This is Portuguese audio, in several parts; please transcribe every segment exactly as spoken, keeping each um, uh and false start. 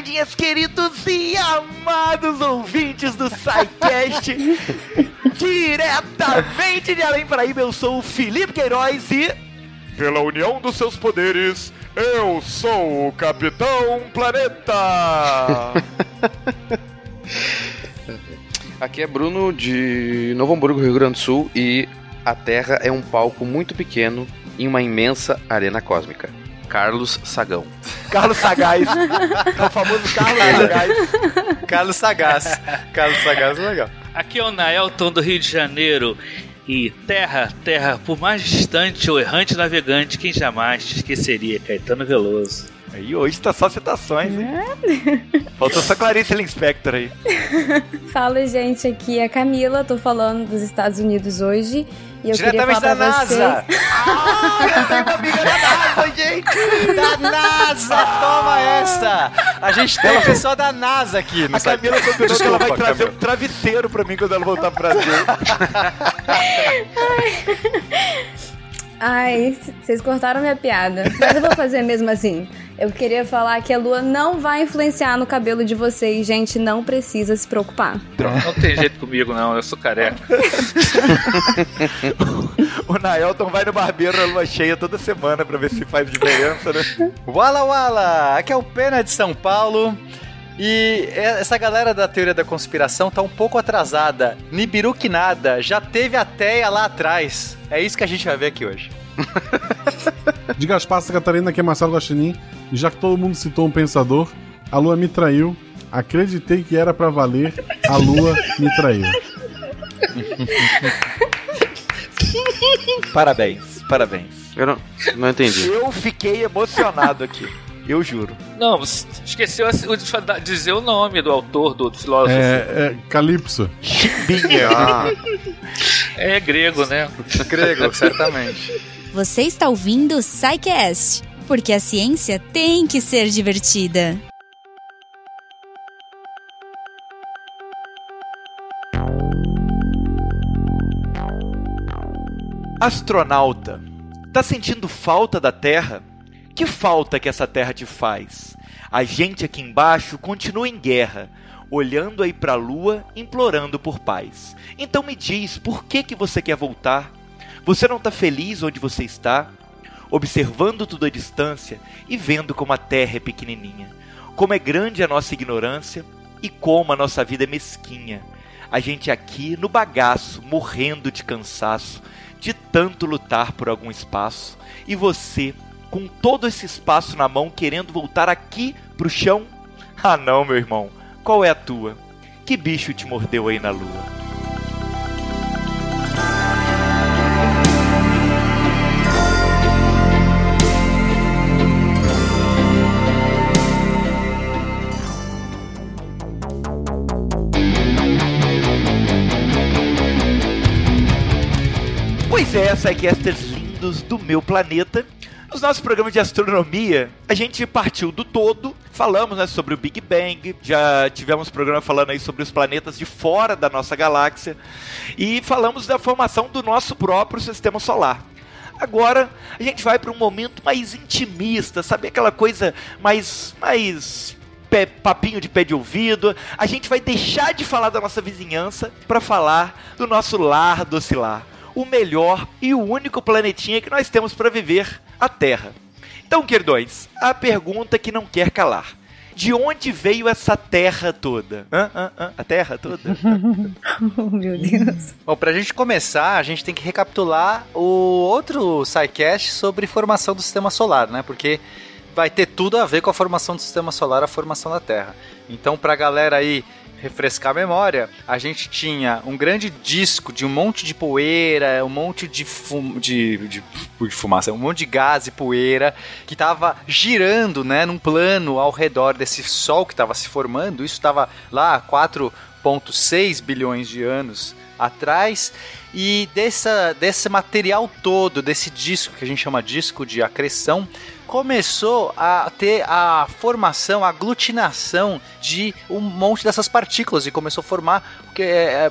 queridinhas, queridos e amados ouvintes do SciCast. Diretamente de Além Paraíba, eu sou o Felipe Queiroz e... pela união dos seus poderes, eu sou o Capitão Planeta. Aqui é Bruno de Novo Hamburgo, Rio Grande do Sul, e a Terra é um palco muito pequeno em uma imensa arena cósmica. Carlos Sagão. Carlos Sagaz. É o famoso Carlos Sagaz. Carlos Sagaz. Carlos Sagaz é legal. Aqui é o Naelton do Rio de Janeiro. E terra, terra, por mais distante ou errante navegante, quem jamais te esqueceria? Caetano Veloso. E hoje tá só citações, hein? É? Faltou só Clarice Linspector aí. Fala, gente, aqui é a Camila, tô falando dos Estados Unidos hoje. E eu diretamente da NASA! Vocês... Ah, eu tenho amiga da NASA, gente! Da NASA! Toma essa! A gente tem o pessoal da NASA aqui. A Camila combinou que ela vai trazer Camila. Um travesseiro pra mim quando ela voltar pro Brasil. Ai, vocês cortaram minha piada. Mas eu vou fazer mesmo assim. Eu queria falar que a lua não vai influenciar no cabelo de vocês, gente, não precisa se preocupar. Não tem jeito comigo, não, eu sou careca. O Naelton vai no barbeiro na lua cheia toda semana pra ver se faz diferença, né? Wala Wala, aqui é o Pena de São Paulo e essa galera da teoria da conspiração tá um pouco atrasada. Nibiru que nada, já teve a Theia lá atrás. É isso que a gente vai ver aqui hoje. Diga as passas, Catarina, que é Marcelo Guaxinim. Já que todo mundo citou um pensador, a lua me traiu, acreditei que era pra valer, a lua me traiu. Parabéns, parabéns. Eu não, não entendi. Eu fiquei emocionado aqui, eu juro. Não, você esqueceu de dizer o nome do autor, do, do filósofo. É, é Calypso. É grego, né? Grego, certamente. Você está ouvindo o SciCast, porque a ciência tem que ser divertida. Astronauta, tá sentindo falta da Terra? Que falta que essa Terra te faz? A gente aqui embaixo continua em guerra, olhando aí pra Lua, implorando por paz. Então me diz, por que que você quer voltar? Você não tá feliz onde você está? Observando tudo à distância e vendo como a Terra é pequenininha, como é grande a nossa ignorância e como a nossa vida é mesquinha. A gente aqui no bagaço, morrendo de cansaço, de tanto lutar por algum espaço, e você, com todo esse espaço na mão, querendo voltar aqui pro chão? Ah não, meu irmão, qual é a tua? Que bicho te mordeu aí na lua? Pois é, SciCasters lindos do meu planeta, nos nossos programas de astronomia, a gente partiu do todo, falamos, né, sobre o Big Bang, já tivemos programa falando aí sobre os planetas de fora da nossa galáxia, e falamos da formação do nosso próprio sistema solar. Agora, a gente vai para um momento mais intimista, sabe, aquela coisa mais... mais... Pé, papinho de pé de ouvido. A gente vai deixar de falar da nossa vizinhança para falar do nosso lar docilar, o melhor e o único planetinha que nós temos para viver, a Terra. Então, queridos, a pergunta que não quer calar. De onde veio essa Terra toda? Hã, hã, hã, a Terra toda? Oh, meu Deus. Bom, pra gente começar, a gente tem que recapitular o outro SciCast sobre formação do Sistema Solar, né? Porque vai ter tudo a ver com a formação do Sistema Solar, a formação da Terra. Então, pra galera aí refrescar a memória, a gente tinha um grande disco de um monte de poeira, um monte de, fum de, de, de fumaça, um monte de gás e poeira que estava girando, né, num plano ao redor desse Sol que estava se formando. Isso estava lá quatro vírgula seis bilhões de anos atrás, e dessa, desse material todo, desse disco que a gente chama disco de acreção, começou a ter a formação, a aglutinação de um monte dessas partículas e começou a formar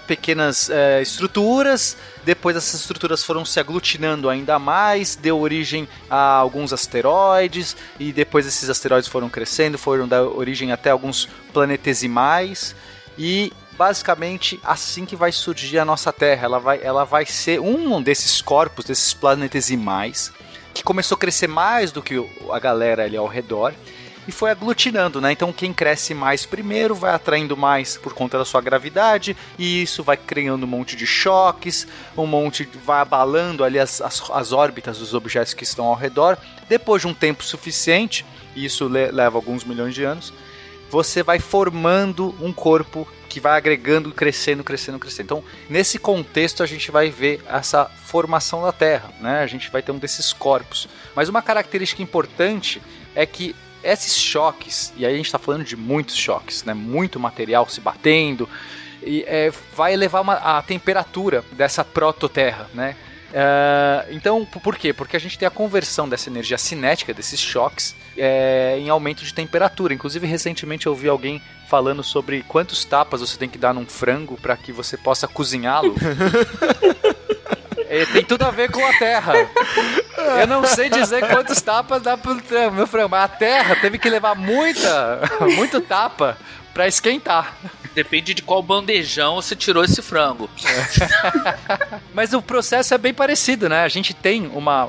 pequenas é, estruturas. Depois essas estruturas foram se aglutinando ainda mais, deu origem a alguns asteroides, e depois esses asteroides foram crescendo, foram dar origem até alguns planetesimais, e basicamente assim que vai surgir a nossa Terra. Ela vai, ela vai ser um desses corpos, desses planetesimais, que começou a crescer mais do que a galera ali ao redor, e foi aglutinando, né? Então quem cresce mais primeiro vai atraindo mais por conta da sua gravidade, e isso vai criando um monte de choques, um monte de, vai abalando ali as, as, as órbitas dos objetos que estão ao redor. Depois de um tempo suficiente, e isso le, leva alguns milhões de anos, você vai formando um corpo que vai agregando, crescendo, crescendo, crescendo. Então, nesse contexto a gente vai ver essa formação da Terra, né? A gente vai ter um desses corpos. Mas uma característica importante é que esses choques, e aí a gente está falando de muitos choques, né? Muito material se batendo, e é, vai elevar uma, a temperatura dessa prototerra, né? Uh, então, por quê? Porque a gente tem a conversão dessa energia cinética, desses choques, é, em aumento de temperatura. Inclusive, recentemente eu vi alguém falando sobre quantos tapas você tem que dar num frango para que você possa cozinhá-lo. É, tem tudo a ver com a Terra. Eu não sei dizer quantos tapas dá pro meu frango, mas a Terra teve que levar muita, muito tapa pra esquentar. Depende de qual bandejão você tirou esse frango. É. Mas o processo é bem parecido, né? A gente tem uma...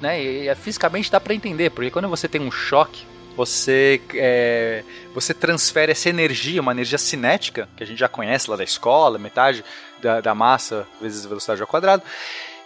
né, e fisicamente dá pra entender, porque quando você tem um choque, Você, é, você transfere essa energia, uma energia cinética, que a gente já conhece lá da escola, metade da, da massa vezes a velocidade ao quadrado.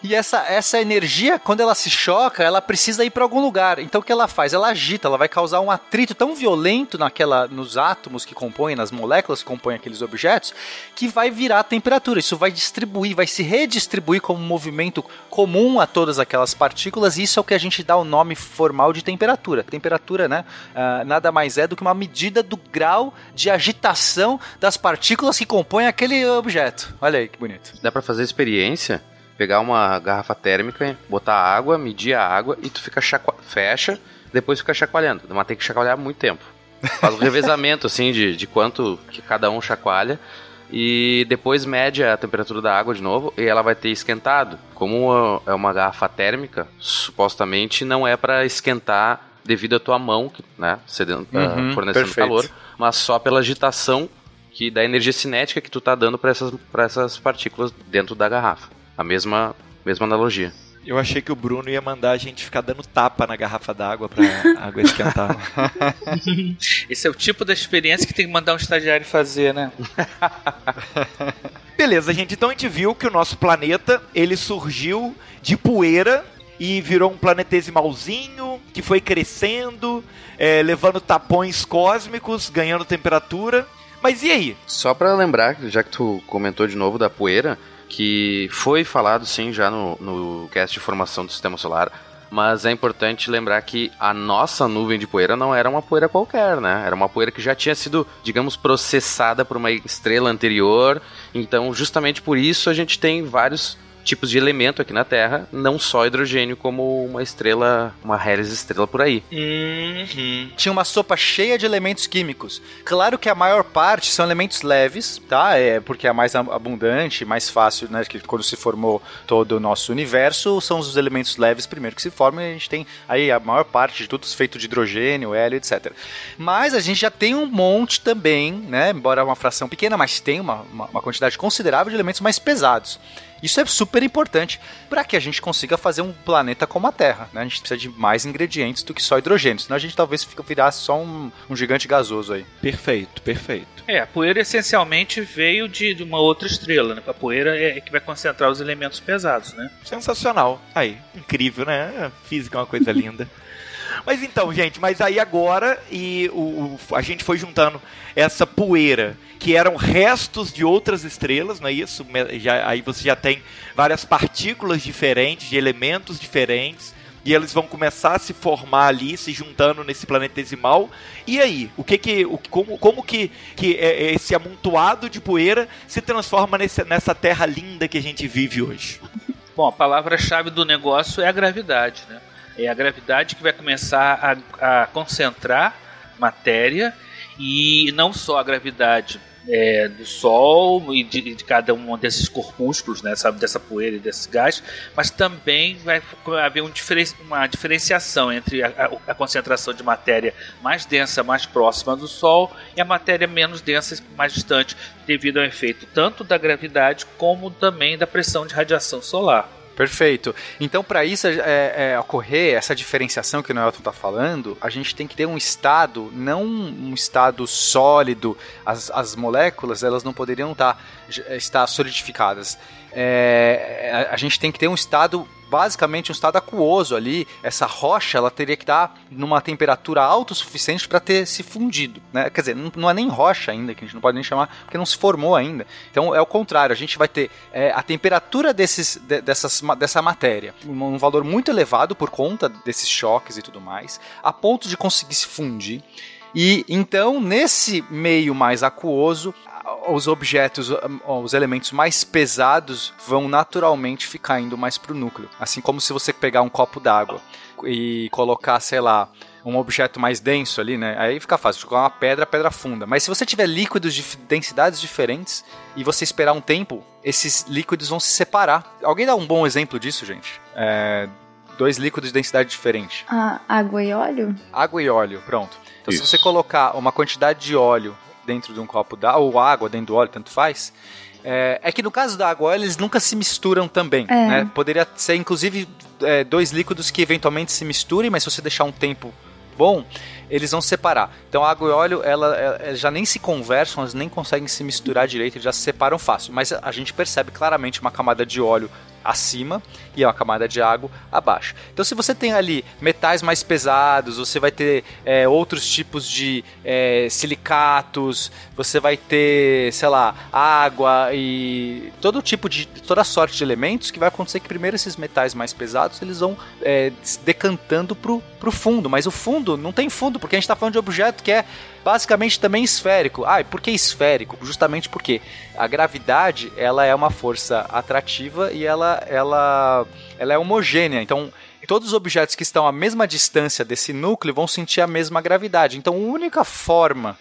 E essa, essa energia, quando ela se choca, ela precisa ir para algum lugar. Então o que ela faz? Ela agita, ela vai causar um atrito tão violento naquela, nos átomos que compõem, nas moléculas que compõem aqueles objetos, que vai virar a temperatura. Isso vai distribuir, vai se redistribuir como um movimento comum a todas aquelas partículas. E isso é o que a gente dá o nome formal de temperatura. Temperatura, né? Uh, nada mais é do que uma medida do grau de agitação das partículas que compõem aquele objeto. Olha aí que bonito. Dá para fazer experiência? Pegar uma garrafa térmica, botar água, medir a água e tu fica chaco... fecha, depois fica chacoalhando. Mas tem que chacoalhar muito tempo. Faz um revezamento, assim, de, de quanto que cada um chacoalha. E depois mede a temperatura da água de novo e ela vai ter esquentado. Como é uma garrafa térmica, supostamente não é para esquentar devido à tua mão, né? Cedendo, uhum, fornecendo perfeito. Calor, mas só pela agitação que, da energia cinética que tu tá dando para essas, para essas partículas dentro da garrafa. A mesma, mesma analogia. Eu achei que o Bruno ia mandar a gente ficar dando tapa na garrafa d'água pra a água esquentar. Esse é o tipo da experiência que tem que mandar um estagiário fazer, né? Beleza, gente. Então a gente viu que o nosso planeta, ele surgiu de poeira e virou um planetesimalzinho que foi crescendo, é, levando tapões cósmicos, ganhando temperatura. Mas e aí? Só pra lembrar, já que tu comentou de novo da poeira... que foi falado, sim, já no, no cast de formação do Sistema Solar, mas é importante lembrar que a nossa nuvem de poeira não era uma poeira qualquer, né? Era uma poeira que já tinha sido, digamos, processada por uma estrela anterior, então justamente por isso a gente tem vários tipos de elemento aqui na Terra, não só hidrogênio, como uma estrela, uma hélice estrela por aí. Uhum. Tinha uma sopa cheia de elementos químicos. Claro que a maior parte são elementos leves, tá? É porque é mais abundante, mais fácil, né? Que quando se formou todo o nosso universo, são os elementos leves primeiro que se formam, e a gente tem aí a maior parte de tudo feito de hidrogênio, hélio, etcétera. Mas a gente já tem um monte também, né? Embora uma fração pequena, mas tem uma, uma, uma quantidade considerável de elementos mais pesados. Isso é super importante para que a gente consiga fazer um planeta como a Terra, né? A gente precisa de mais ingredientes do que só hidrogênio, senão a gente talvez virasse só um, um gigante gasoso aí. Perfeito, perfeito. É, a poeira essencialmente veio de, de uma outra estrela, né? A poeira é que vai concentrar os elementos pesados, né? Sensacional. Aí, incrível, né? A física é uma coisa linda. Mas então, gente, mas aí agora e o, o, a gente foi juntando essa poeira, que eram restos de outras estrelas, não é isso? Já, aí você já tem várias partículas diferentes, de elementos diferentes, e eles vão começar a se formar ali, se juntando nesse planetesimal. E aí, o que que, o, como, como que, que é, esse amontoado de poeira se transforma nesse, nessa terra linda que a gente vive hoje? Bom, a palavra-chave do negócio é a gravidade, né? É a gravidade que vai começar a, a concentrar matéria, e não só a gravidade é, do Sol e de, de cada um desses corpúsculos, né, sabe, dessa poeira e desse gás, mas também vai haver um diferen, uma diferenciação entre a, a, a concentração de matéria mais densa, mais próxima do Sol, e a matéria menos densa, mais distante, devido ao efeito tanto da gravidade como também da pressão de radiação solar. Perfeito. Então, para isso é, é, ocorrer, essa diferenciação que o Naelton está falando, a gente tem que ter um estado, não um estado sólido. As, as moléculas, elas não poderiam tá, estar solidificadas. É, a gente tem que ter um estado, basicamente um estado aquoso ali. Essa rocha, ela teria que estar numa temperatura alta o suficiente para ter se fundido, né? Quer dizer, não, não é nem rocha ainda, que a gente não pode nem chamar, porque não se formou ainda. Então é o contrário, a gente vai ter é, a temperatura desses, de, dessas, dessa matéria, um valor muito elevado por conta desses choques e tudo mais, a ponto de conseguir se fundir. E então, nesse meio mais aquoso, os objetos, os elementos mais pesados vão naturalmente ficar indo mais para o núcleo. Assim como se você pegar um copo d'água e colocar, sei lá, um objeto mais denso ali, né? Aí fica fácil, colocar uma pedra, a pedra afunda. Mas se você tiver líquidos de densidades diferentes e você esperar um tempo, esses líquidos vão se separar. Alguém dá um bom exemplo disso, gente? É, dois líquidos de densidade diferente. Ah, água e óleo? Água e óleo, pronto. Então isso. Se você colocar uma quantidade de óleo dentro de um copo d'água, ou água dentro do óleo, tanto faz, é, é que no caso da água, eles nunca se misturam também, é. né? Poderia ser, inclusive, é, dois líquidos que eventualmente se misturem, mas se você deixar um tempo bom, eles vão se separar. Então, a água e óleo, ela, ela já nem se conversam, elas nem conseguem se misturar direito, eles já se separam fácil. Mas a gente percebe claramente uma camada de óleo acima e uma camada de água abaixo. Então, se você tem ali metais mais pesados, você vai ter é, outros tipos de é, silicatos, você vai ter, sei lá, água e todo tipo de, toda sorte de elementos, que vai acontecer que primeiro esses metais mais pesados, eles vão é, se decantando pro, pro fundo, mas o fundo não tem fundo, porque a gente tá falando de objeto que é basicamente também esférico. Ah, e por que esférico? Justamente porque a gravidade, ela é uma força atrativa e ela, ela, ela é homogênea. Então, todos os objetos que estão à mesma distância desse núcleo vão sentir a mesma gravidade. Então, a única forma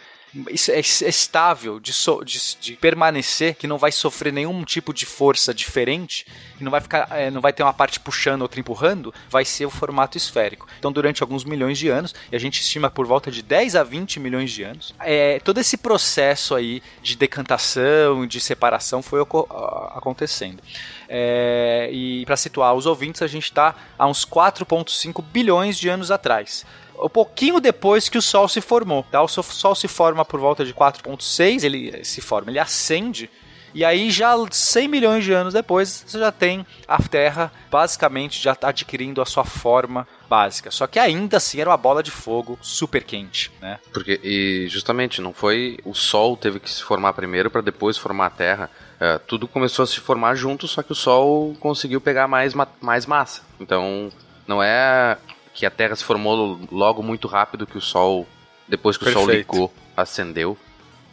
estável de, so, de, de permanecer, que não vai sofrer nenhum tipo de força diferente, que não vai ficar, é, não vai ter uma parte puxando, outra empurrando, vai ser o formato esférico. Então, durante alguns milhões de anos, e a gente estima por volta de dez a vinte milhões de anos, é, todo esse processo aí de decantação, de separação foi acontecendo. É, e para situar os ouvintes, a gente está a uns quatro vírgula cinco bilhões de anos atrás. Um pouquinho depois que o Sol se formou, tá? O Sol se forma por volta de quatro vírgula seis, ele se forma, ele acende, e aí já cem milhões de anos depois, você já tem a Terra basicamente já adquirindo a sua forma básica. Só que ainda assim era uma bola de fogo super quente, né? Porque, e justamente, não foi... O Sol teve que se formar primeiro para depois formar a Terra. É, tudo começou a se formar junto, só que o Sol conseguiu pegar mais, mais massa. Então, não é... que a Terra se formou logo muito rápido que o Sol, depois que Perfeito. O Sol licou, acendeu,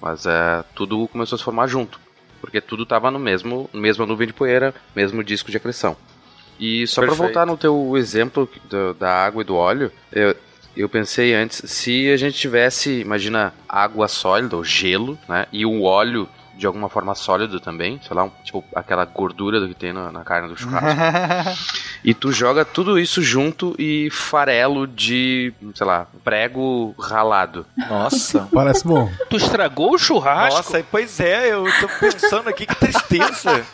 mas é, tudo começou a se formar junto, porque tudo estava no mesmo, mesma nuvem de poeira, mesmo disco de acreção. E só para voltar no teu exemplo do, da água e do óleo, eu, eu pensei antes, se a gente tivesse, imagina, água sólida, ou gelo, né, e o óleo de alguma forma sólido também, sei lá, um, tipo aquela gordura do que tem na, na carne do churrasco. E tu joga tudo isso junto e farelo de, sei lá, prego ralado. Nossa, parece bom. Tu estragou o churrasco? Nossa, pois é, eu tô pensando aqui, que tristeza.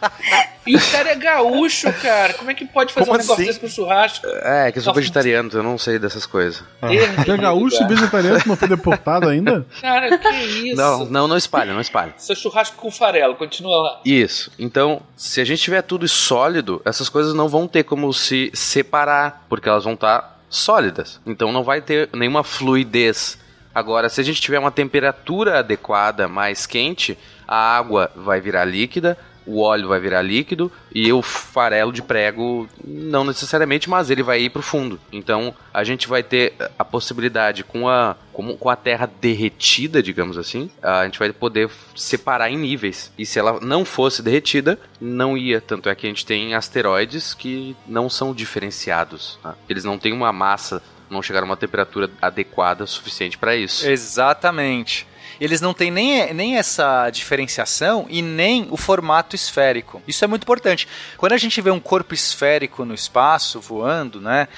E o cara é gaúcho, cara. Como é que pode fazer Como um assim? negócio desse pro churrasco? É, que eu sou Nossa. vegetariano, eu não sei dessas coisas. Ah. É gaúcho e vegetariano, não foi deportado ainda? Cara, que isso? Não, não, não espalha, não espalha. Seu churrasco com farelo, continua lá. Isso. Então, se a gente tiver tudo sólido, essas coisas não vão ter como se separar, porque elas vão estar sólidas. Então, não vai ter nenhuma fluidez. Agora, se a gente tiver uma temperatura adequada, mais quente, a água vai virar líquida, o óleo vai virar líquido e o farelo de prego não necessariamente, mas ele vai ir para o fundo. Então a gente vai ter a possibilidade com a, com a terra derretida, digamos assim, a gente vai poder separar em níveis. E se ela não fosse derretida, não ia. Tanto é que a gente tem asteroides que não são diferenciados, tá? Eles não têm uma massa, não chegaram a uma temperatura adequada suficiente para isso. Exatamente. Eles não têm nem, nem essa diferenciação e nem o formato esférico. Isso é muito importante. Quando a gente vê um corpo esférico no espaço, voando, né,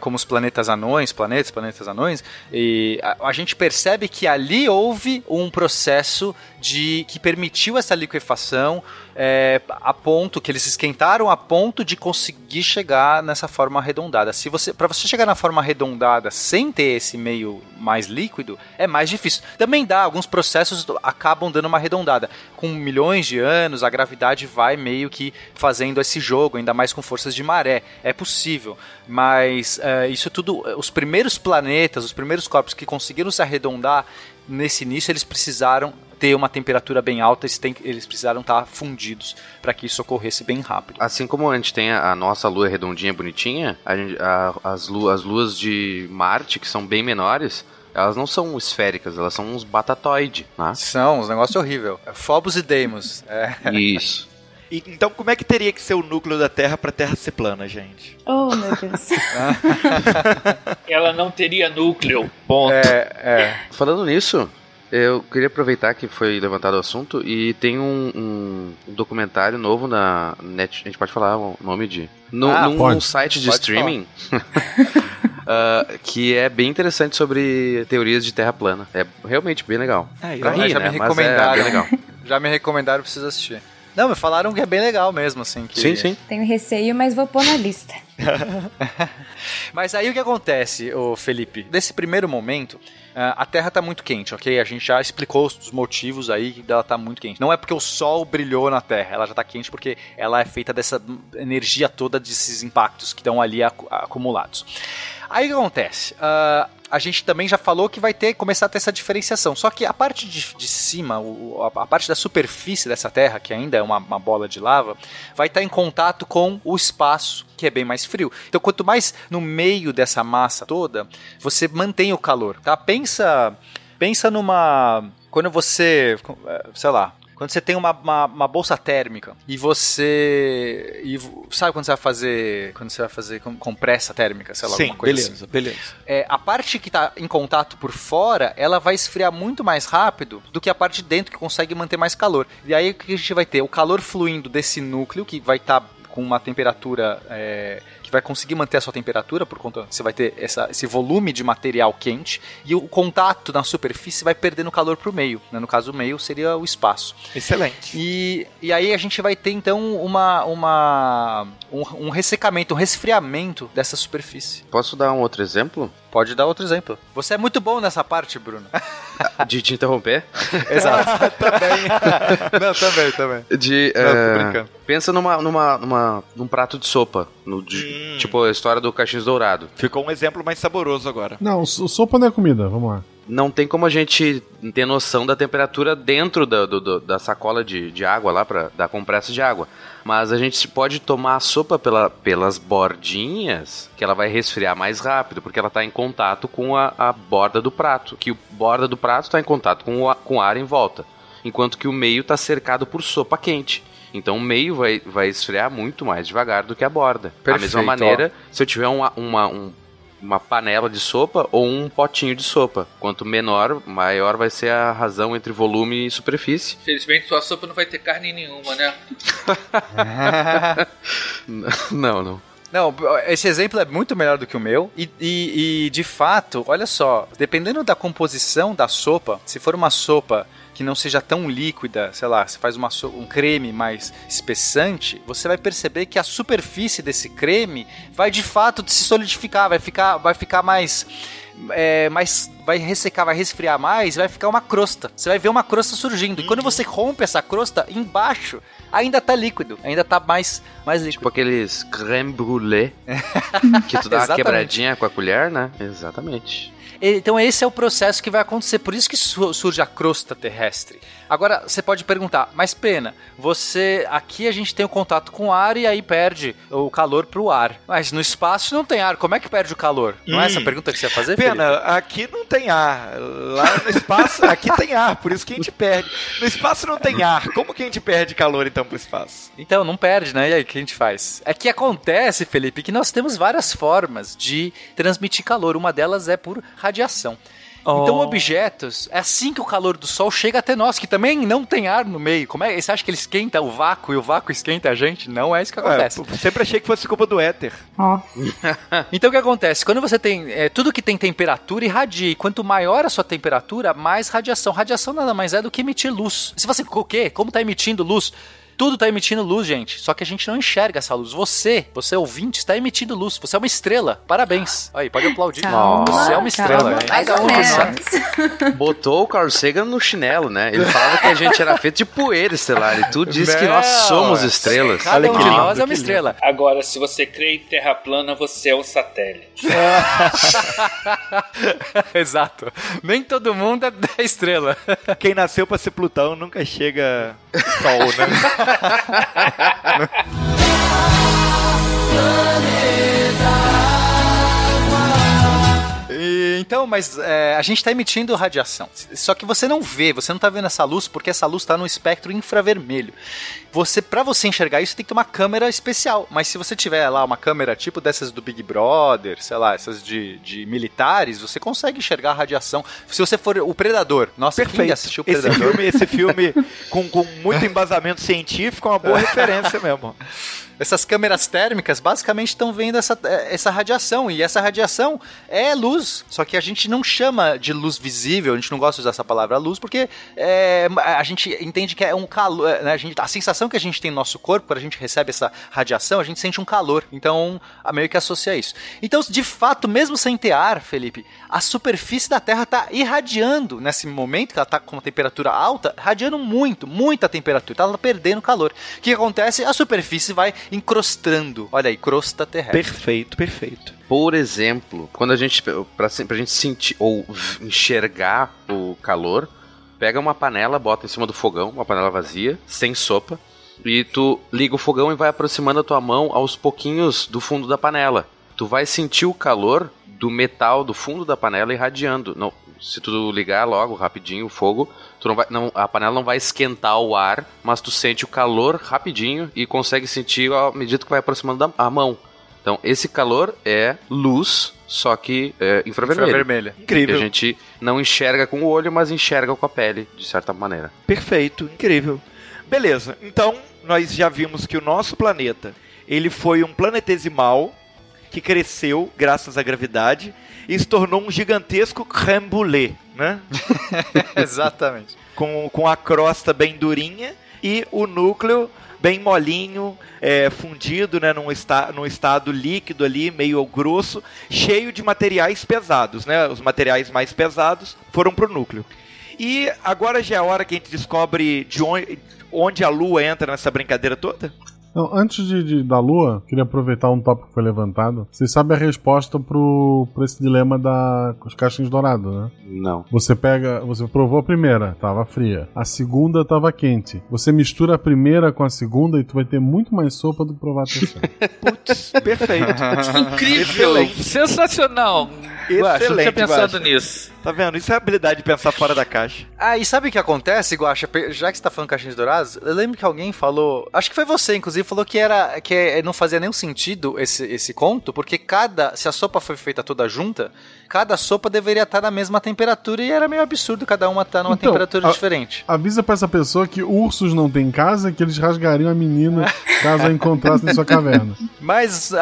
como os planetas anões, planetas, planetas anões, e a, a gente percebe que ali houve um processo de, que permitiu essa liquefação, é, a ponto que eles esquentaram a ponto de conseguir chegar nessa forma arredondada. Se você, para você chegar na forma arredondada sem ter esse meio mais líquido, é mais difícil. Também dá, alguns processos acabam dando uma arredondada. Com milhões de anos, a gravidade vai meio que fazendo esse jogo, ainda mais com forças de maré. É possível, mas é, isso tudo, os primeiros planetas, os primeiros corpos que conseguiram se arredondar nesse início, eles precisaram ter uma temperatura bem alta, eles, tem, eles precisaram estar fundidos para que isso ocorresse bem rápido. Assim como a gente tem a, a nossa lua redondinha, bonitinha, a gente, a, as, lua, as luas de Marte, que são bem menores, elas não são esféricas, elas são uns batatoides, né? São, um negócio horrível. Phobos e Deimos. É. Isso. E, então, como é que teria que ser o núcleo da Terra para a Terra ser plana, gente? Oh, meu Deus. Ela não teria núcleo. Ponto. É, é. Falando nisso, eu queria aproveitar que foi levantado o assunto e tem um, um documentário novo na net, a gente pode falar o nome de... No, ah, num pode. site de pode streaming uh, que é bem interessante sobre teorias de terra plana. É realmente bem legal. É, pra rir, já né? me recomendaram. É bem legal. Já me recomendaram, preciso assistir. Não, me falaram que é bem legal mesmo, assim. Que... Sim, sim. Tenho receio, mas vou pôr na lista. Mas aí o que acontece, ô Felipe? Nesse primeiro momento, a Terra está muito quente, ok? A gente já explicou os motivos aí dela estar tá muito quente. Não é porque o Sol brilhou na Terra, ela já está quente porque ela é feita dessa energia toda, desses impactos que estão ali acumulados. Aí o que acontece? Uh, a gente também já falou que vai ter, começar a ter essa diferenciação. Só que a parte de, de cima, o, a, a parte da superfície dessa Terra, que ainda é uma, uma bola de lava, vai estar em contato com o espaço, que é bem mais frio. Então, quanto mais no meio dessa massa toda, você mantém o calor, tá? Pensa, pensa numa... Quando você... Sei lá... Quando você tem uma, uma, uma bolsa térmica e você... E, sabe quando você vai fazer... Quando você vai fazer compressa térmica, sei lá, Sim, alguma coisa beleza, assim. beleza. É, a parte que está em contato por fora, ela vai esfriar muito mais rápido do que a parte de dentro, que consegue manter mais calor. E aí o que a gente vai ter? O calor fluindo desse núcleo, que vai estar tá com uma temperatura... É, vai conseguir manter a sua temperatura, por conta que você vai ter essa, esse volume de material quente, e o contato na superfície vai perdendo calor para o meio, né? No caso, o meio seria o espaço. Excelente. E, e aí a gente vai ter, então, uma, uma, um, um ressecamento, um resfriamento dessa superfície. Posso dar um outro exemplo? Pode dar outro exemplo. Você é muito bom nessa parte, Bruno. De te interromper? Exato. Também. Não, também, também. De, Não, é... tô brincando. Pensa numa, numa, numa, num prato de sopa, no, de, hum. tipo a história do cachinho dourado. Ficou um exemplo mais saboroso agora. Não, sopa não é comida, vamos lá. Não tem como a gente ter noção da temperatura dentro da, do, da sacola de, de água lá, pra, da compressa de água. Mas a gente pode tomar a sopa pela, pelas bordinhas, que ela vai resfriar mais rápido, porque ela está em contato com a, a borda do prato, que a borda do prato está em contato com o, com o ar em volta, enquanto que o meio está cercado por sopa quente. Então o meio vai, vai esfriar muito mais devagar do que a borda. Perfeito. Da mesma maneira, ó, se eu tiver uma, uma, um, uma panela de sopa ou um potinho de sopa, quanto menor, maior vai ser a razão entre volume e superfície. Felizmente sua sopa não vai ter carne nenhuma, né? Não, não. Não, esse exemplo é muito melhor do que o meu. E, e, e de fato, olha só, dependendo da composição da sopa, se for uma sopa que não seja tão líquida, sei lá, você faz uma, um creme mais espessante, você vai perceber que a superfície desse creme vai de fato se solidificar, vai ficar, vai ficar mais, é, mais, vai ressecar, vai resfriar mais, vai ficar uma crosta. Você vai ver uma crosta surgindo. E quando você rompe essa crosta, embaixo ainda tá líquido, ainda tá mais, mais líquido. Tipo aqueles crème brûlée que tu dá uma quebradinha com a colher, né? Exatamente. Então esse é o processo que vai acontecer, por isso que surge a crosta terrestre. Agora, você pode perguntar, mas Pena, você, aqui a gente tem o contato com o ar e aí perde o calor pro ar. Mas no espaço não tem ar, como é que perde o calor? Não hum. é essa a pergunta que você ia fazer, Felipe? Pena, aqui não tem ar, lá no espaço, aqui tem ar, por isso que a gente perde. No espaço não tem ar, como que a gente perde calor então pro espaço? Então, não perde, né? E aí, o que a gente faz? É que acontece, Felipe, que nós temos várias formas de transmitir calor, uma delas é por radiação. Radiação. Oh. Então, objetos, é assim que o calor do Sol chega até nós, que também não tem ar no meio. Como é? Você acha que ele esquenta o vácuo e o vácuo esquenta a gente? Não é isso que acontece. É, eu sempre achei que fosse culpa do éter. Oh. Então, o que acontece? Quando você tem... É, tudo que tem temperatura irradia. E quanto maior a sua temperatura, mais radiação. Radiação nada mais é do que emitir luz. Se você... O quê? Como está emitindo luz? Tudo está emitindo luz, gente. Só que a gente não enxerga essa luz. Você, você ouvinte, está emitindo luz. Você é uma estrela. Parabéns. Aí, pode aplaudir. Calma, você é uma estrela. Calma, botou o Carl Sagan no chinelo, né? Ele falava que a gente era feito de poeira estelar. E tu diz que nós somos estrelas. Cada um de nós é uma estrela. Agora, se você crê em terra plana, você é um satélite. Exato. Nem todo mundo é estrela. Quem nasceu para ser Plutão nunca chega Sol, né? E, então, mas é, a gente está emitindo radiação. Só que você não vê, você não está vendo essa luz porque essa luz está no espectro infravermelho. Você, pra você enxergar isso, tem que ter uma câmera especial. Mas se você tiver lá uma câmera tipo dessas do Big Brother, sei lá, essas de, de militares, você consegue enxergar a radiação. Se você for o Predador, nossa, quem assistiu o Predador? Esse filme, esse filme com, com muito embasamento científico é uma boa referência mesmo. Essas câmeras térmicas basicamente estão vendo essa, essa radiação, e essa radiação é luz, só que a gente não chama de luz visível, a gente não gosta de usar essa palavra luz, porque é, a gente entende que é um calor, né? a, gente, a sensação que a gente tem no nosso corpo, quando a gente recebe essa radiação, a gente sente um calor. Então, meio que associa isso. Então, de fato, mesmo sem ter ar, Felipe, a superfície da Terra está irradiando nesse momento, que ela está com uma temperatura alta, irradiando muito, muita temperatura. Está perdendo calor. O que acontece? A superfície vai encrostando. Olha aí, crosta terrestre. Perfeito, perfeito. Por exemplo, quando a gente, para a gente sentir ou enxergar o calor, pega uma panela, bota em cima do fogão, uma panela vazia, sem sopa, e tu liga o fogão e vai aproximando a tua mão aos pouquinhos do fundo da panela. Tu vai sentir o calor do metal do fundo da panela irradiando. Não, se tu ligar logo, rapidinho, o fogo, tu não vai, não, a panela não vai esquentar o ar, mas tu sente o calor rapidinho e consegue sentir à medida que vai aproximando da a mão. Então, esse calor é luz, só que é, infravermelho. Infravermelho. Incrível. E a gente não enxerga com o olho, mas enxerga com a pele, de certa maneira. Perfeito, incrível. Beleza, então nós já vimos que o nosso planeta, ele foi um planetesimal que cresceu graças à gravidade e se tornou um gigantesco crème brûlée, né? Exatamente. Com, com a crosta bem durinha e o núcleo bem molinho, é, fundido, né, num, esta, num estado líquido ali, meio grosso, cheio de materiais pesados, né? Os materiais mais pesados foram para o núcleo. E agora já é a hora que a gente descobre de onde, onde a Lua entra nessa brincadeira toda? Não, antes de, de, da Lua, queria aproveitar um tópico que foi levantado. Vocês sabem a resposta para esse dilema das caixinhas douradas, né? Não. Você pega, você provou a primeira, estava fria. A segunda estava quente. Você mistura a primeira com a segunda e tu vai ter muito mais sopa do que provar a terceira. Putz, perfeito. Incrível. Excelente. Sensacional. Excelente, Guaxa, eu tinha pensado Guaxa. nisso. Tá vendo? Isso é a habilidade de pensar fora da caixa. Ah, e sabe o que acontece, Guaxa? Já que você tá falando caixinhas douradas, eu lembro que alguém falou... Acho que foi você, inclusive, falou que, era, que não fazia nenhum sentido esse, esse conto, porque cada... Se a sopa foi feita toda junta, cada sopa deveria estar na mesma temperatura e era meio absurdo cada uma estar numa então, temperatura a, diferente. Avisa pra essa pessoa que ursos não tem casa, que eles rasgariam a menina caso a encontrassem em sua caverna. Mas,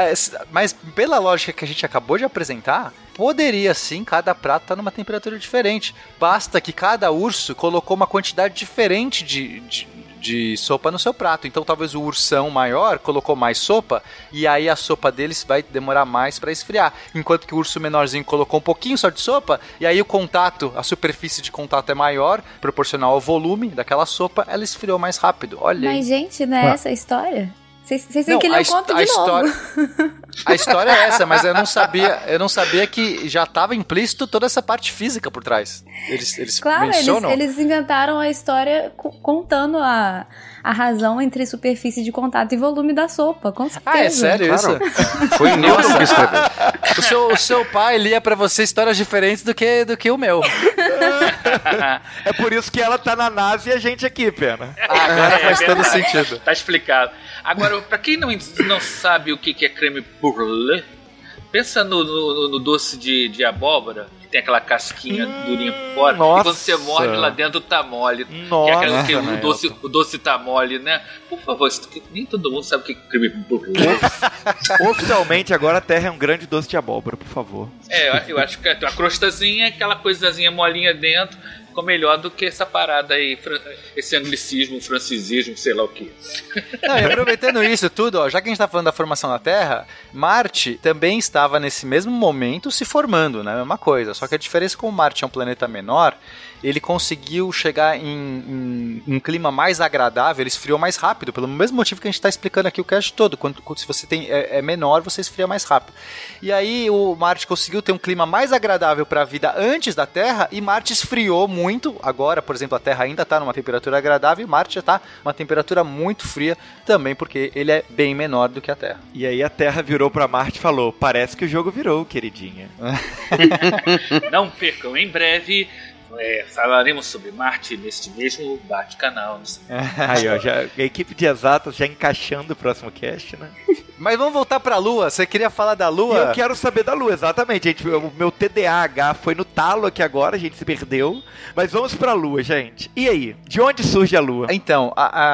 mas pela lógica que a gente acabou de apresentar... Poderia sim, cada prato estar numa temperatura diferente. Basta que cada urso colocou uma quantidade diferente de, de, de sopa no seu prato. Então talvez o ursão maior colocou mais sopa e aí a sopa deles vai demorar mais para esfriar, enquanto que o urso menorzinho colocou um pouquinho só de sopa e aí o contato, a superfície de contato é maior, proporcional ao volume daquela sopa, ela esfriou mais rápido. Olha aí. Mas gente, não é ah. essa a história? Vocês têm que ler o conto de novo. A história é essa, mas eu não sabia, eu não sabia que já estava implícito toda essa parte física por trás. Eles, eles claro, mencionam. Eles, eles inventaram a história contando a, a razão entre superfície de contato e volume da sopa, com certeza. Ah, é sério claro. Isso? Foi o Newton que escreveu. O seu, o seu pai lia pra você histórias diferentes do que, do que o meu. É por isso que ela tá na NASA e a gente aqui, Pena. Ah, agora é, faz é, todo é, sentido. Tá explicado. Agora, pra quem não, não sabe o que é creme brûlée, pensa no, no, no doce de, de abóbora, que tem aquela casquinha hum, durinha por fora, nossa. E quando você morde lá dentro tá mole. Nossa, que é aquela, que o, doce, o doce tá mole, né? Por favor, nem todo mundo sabe o que é creme brûlée. Oficialmente agora a Terra é um grande doce de abóbora, por favor. É, eu, eu acho que a crostazinha, aquela coisazinha molinha dentro, ficou melhor do que essa parada aí, esse anglicismo, francisismo, sei lá o que. Não, e aproveitando isso tudo, ó, já que a gente tá falando da formação da Terra, Marte também estava nesse mesmo momento se formando, né? A mesma coisa, só que a diferença é que como Marte é um planeta menor, ele conseguiu chegar em, em um clima mais agradável, ele esfriou mais rápido, pelo mesmo motivo que a gente está explicando aqui o cast todo, quando, quando se você tem, é, é menor, você esfria mais rápido. E aí o Marte conseguiu ter um clima mais agradável para a vida antes da Terra, e Marte esfriou muito, agora, por exemplo, a Terra ainda está numa temperatura agradável, e Marte já está numa temperatura muito fria também, porque ele é bem menor do que a Terra. E aí a Terra virou para Marte e falou, parece que o jogo virou, queridinha. Não percam, em breve... É, falaremos sobre Marte neste mesmo bate-canal. Aí, ó, já, a equipe de exatas já encaixando o próximo cast, né? Mas vamos voltar pra Lua. Você queria falar da Lua? Eu quero saber da Lua, exatamente, gente. O meu T D A H foi no talo aqui agora, a gente se perdeu. Mas vamos pra Lua, gente. E aí? De onde surge a Lua? Então, a,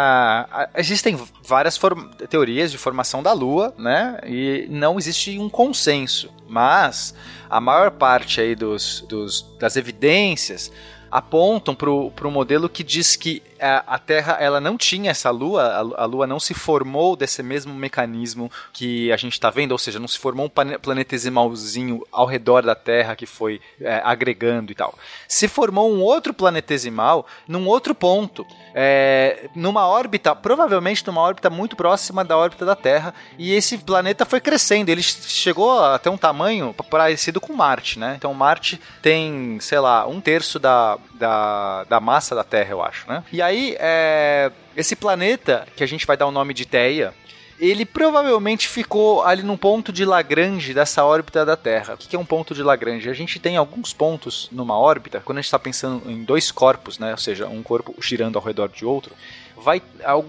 a, a, existem várias form- teorias de formação da Lua, né? E não existe um consenso. Mas a maior parte aí dos, dos, das evidências apontam para um modelo que diz que a, a Terra ela não tinha essa Lua, a, a Lua não se formou desse mesmo mecanismo que a gente está vendo, ou seja, não se formou um planetesimalzinho ao redor da Terra que foi é, agregando e tal. Se formou um outro planetesimal num outro ponto, é, numa órbita, provavelmente numa órbita muito próxima da órbita da Terra, e esse planeta foi crescendo, ele chegou até um tamanho parecido com Marte, né? Então Marte tem, sei lá, um terço da... Da, da massa da Terra, eu acho, né? E aí, é, esse planeta, que a gente vai dar o nome de Theia, ele provavelmente ficou ali num ponto de Lagrange dessa órbita da Terra. O que é um ponto de Lagrange? A gente tem alguns pontos numa órbita, quando a gente está pensando em dois corpos, né? Ou seja, um corpo girando ao redor de outro, vai,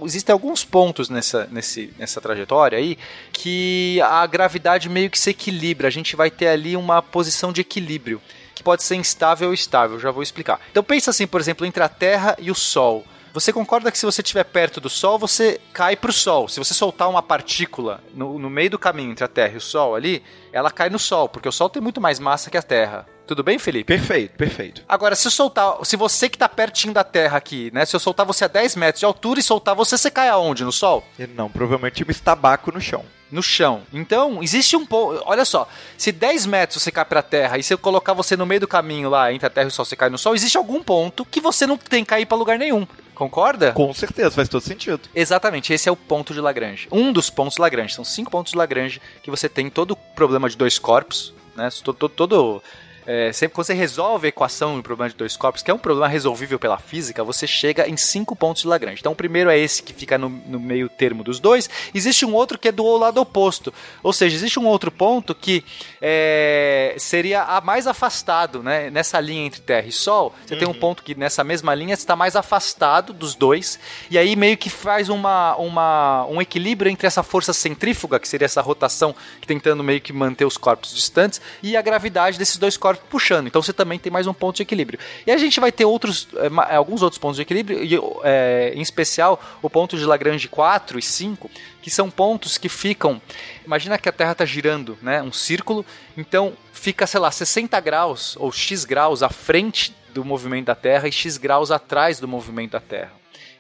existem alguns pontos nessa, nesse, nessa trajetória aí que a gravidade meio que se equilibra, a gente vai ter ali uma posição de equilíbrio, que pode ser instável ou estável, já vou explicar. Então pensa assim, por exemplo, entre a Terra e o Sol. Você concorda que se você estiver perto do Sol, você cai para o Sol. Se você soltar uma partícula no, no meio do caminho entre a Terra e o Sol ali, ela cai no Sol, porque o Sol tem muito mais massa que a Terra. Tudo bem, Felipe? Perfeito, perfeito. Agora, se eu soltar, se você que tá pertinho da Terra aqui, né? Se eu soltar você a dez metros de altura e soltar você, você cai aonde? No Sol? Não, provavelmente um estabaco no chão. No chão. Então, existe um ponto... Olha só, se dez metros você cai pra Terra e se eu colocar você no meio do caminho lá, entre a Terra e o Sol, você cai no Sol, existe algum ponto que você não tem que cair pra lugar nenhum. Concorda? Com certeza, faz todo sentido. Exatamente, esse é o ponto de Lagrange. Um dos pontos de Lagrange. São cinco pontos de Lagrange que você tem todo o problema de dois corpos, né? Todo... todo, todo É, sempre que você resolve a equação do problema de dois corpos, que é um problema resolvível pela física, você chega em cinco pontos de Lagrange. Então o primeiro é esse que fica no, no meio termo dos dois. Existe um outro que é do lado oposto. Ou seja, existe um outro ponto que é, seria a mais afastado, né? Nessa linha entre Terra e Sol, você uhum. tem um ponto que nessa mesma linha está mais afastado dos dois. E aí meio que faz uma, uma, um equilíbrio entre essa força centrífuga, que seria essa rotação que tentando meio que manter os corpos distantes, e a gravidade desses dois corpos puxando, então você também tem mais um ponto de equilíbrio. E a gente vai ter outros, eh, alguns outros pontos de equilíbrio, e, eh, em especial o ponto de Lagrange quatro e cinco, que são pontos que ficam... Imagina que a Terra está girando, né, um círculo, então fica, sei lá, sessenta graus ou X graus à frente do movimento da Terra e X graus atrás do movimento da Terra.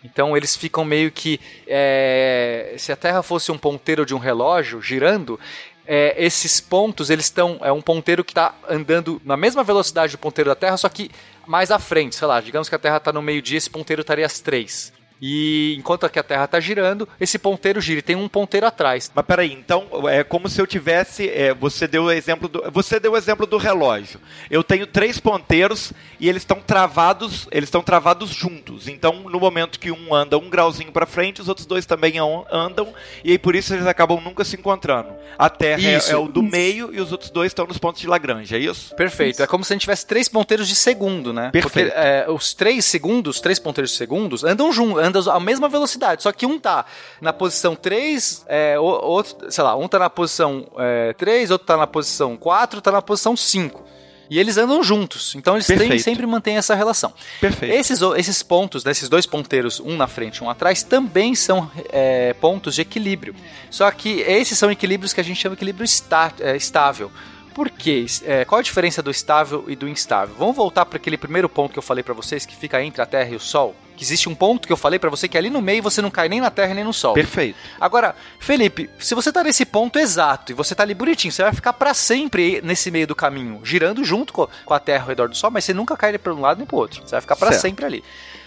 Então eles ficam meio que... É, se a Terra fosse um ponteiro de um relógio girando... É, esses pontos, eles estão... É um ponteiro que está andando na mesma velocidade do ponteiro da Terra, só que mais à frente, sei lá, digamos que a Terra está no meio-dia, esse ponteiro estaria às três. E enquanto que a Terra está girando, esse ponteiro gira e tem um ponteiro atrás. Mas peraí, então é como se eu tivesse... É, você deu o exemplo do, você deu o exemplo do relógio. Eu tenho três ponteiros e eles estão travados, eles estão travados juntos. Então, no momento que um anda um grauzinho para frente, os outros dois também andam e aí por isso eles acabam nunca se encontrando. A Terra isso, é, é o do isso. meio e os outros dois estão nos pontos de Lagrange, é isso? Perfeito. Isso. É como se a gente tivesse três ponteiros de segundo, né? Perfeito. Porque é, os três segundos, três ponteiros de segundos andam juntos. Andam à mesma velocidade, só que um tá na posição três, é, outro, sei lá, um tá na posição é, três, outro tá na posição quatro, tá na posição cinco. E eles andam juntos, então eles têm, sempre mantêm essa relação. Perfeito. Esses, esses pontos, né, esses dois ponteiros, um na frente e um atrás, também são é, pontos de equilíbrio. Só que esses são equilíbrios que a gente chama de equilíbrio está, é, estável. Por quê? É, qual a diferença do estável e do instável? Vamos voltar para aquele primeiro ponto que eu falei para vocês, que fica entre a Terra e o Sol? Que existe um ponto que eu falei para você que ali no meio você não cai nem na Terra nem no Sol. Perfeito. Agora, Felipe, se você tá nesse ponto exato e você tá ali bonitinho, você vai ficar para sempre nesse meio do caminho, girando junto com a Terra ao redor do Sol, mas você nunca cai para um lado nem para o outro. Você vai ficar para sempre ali.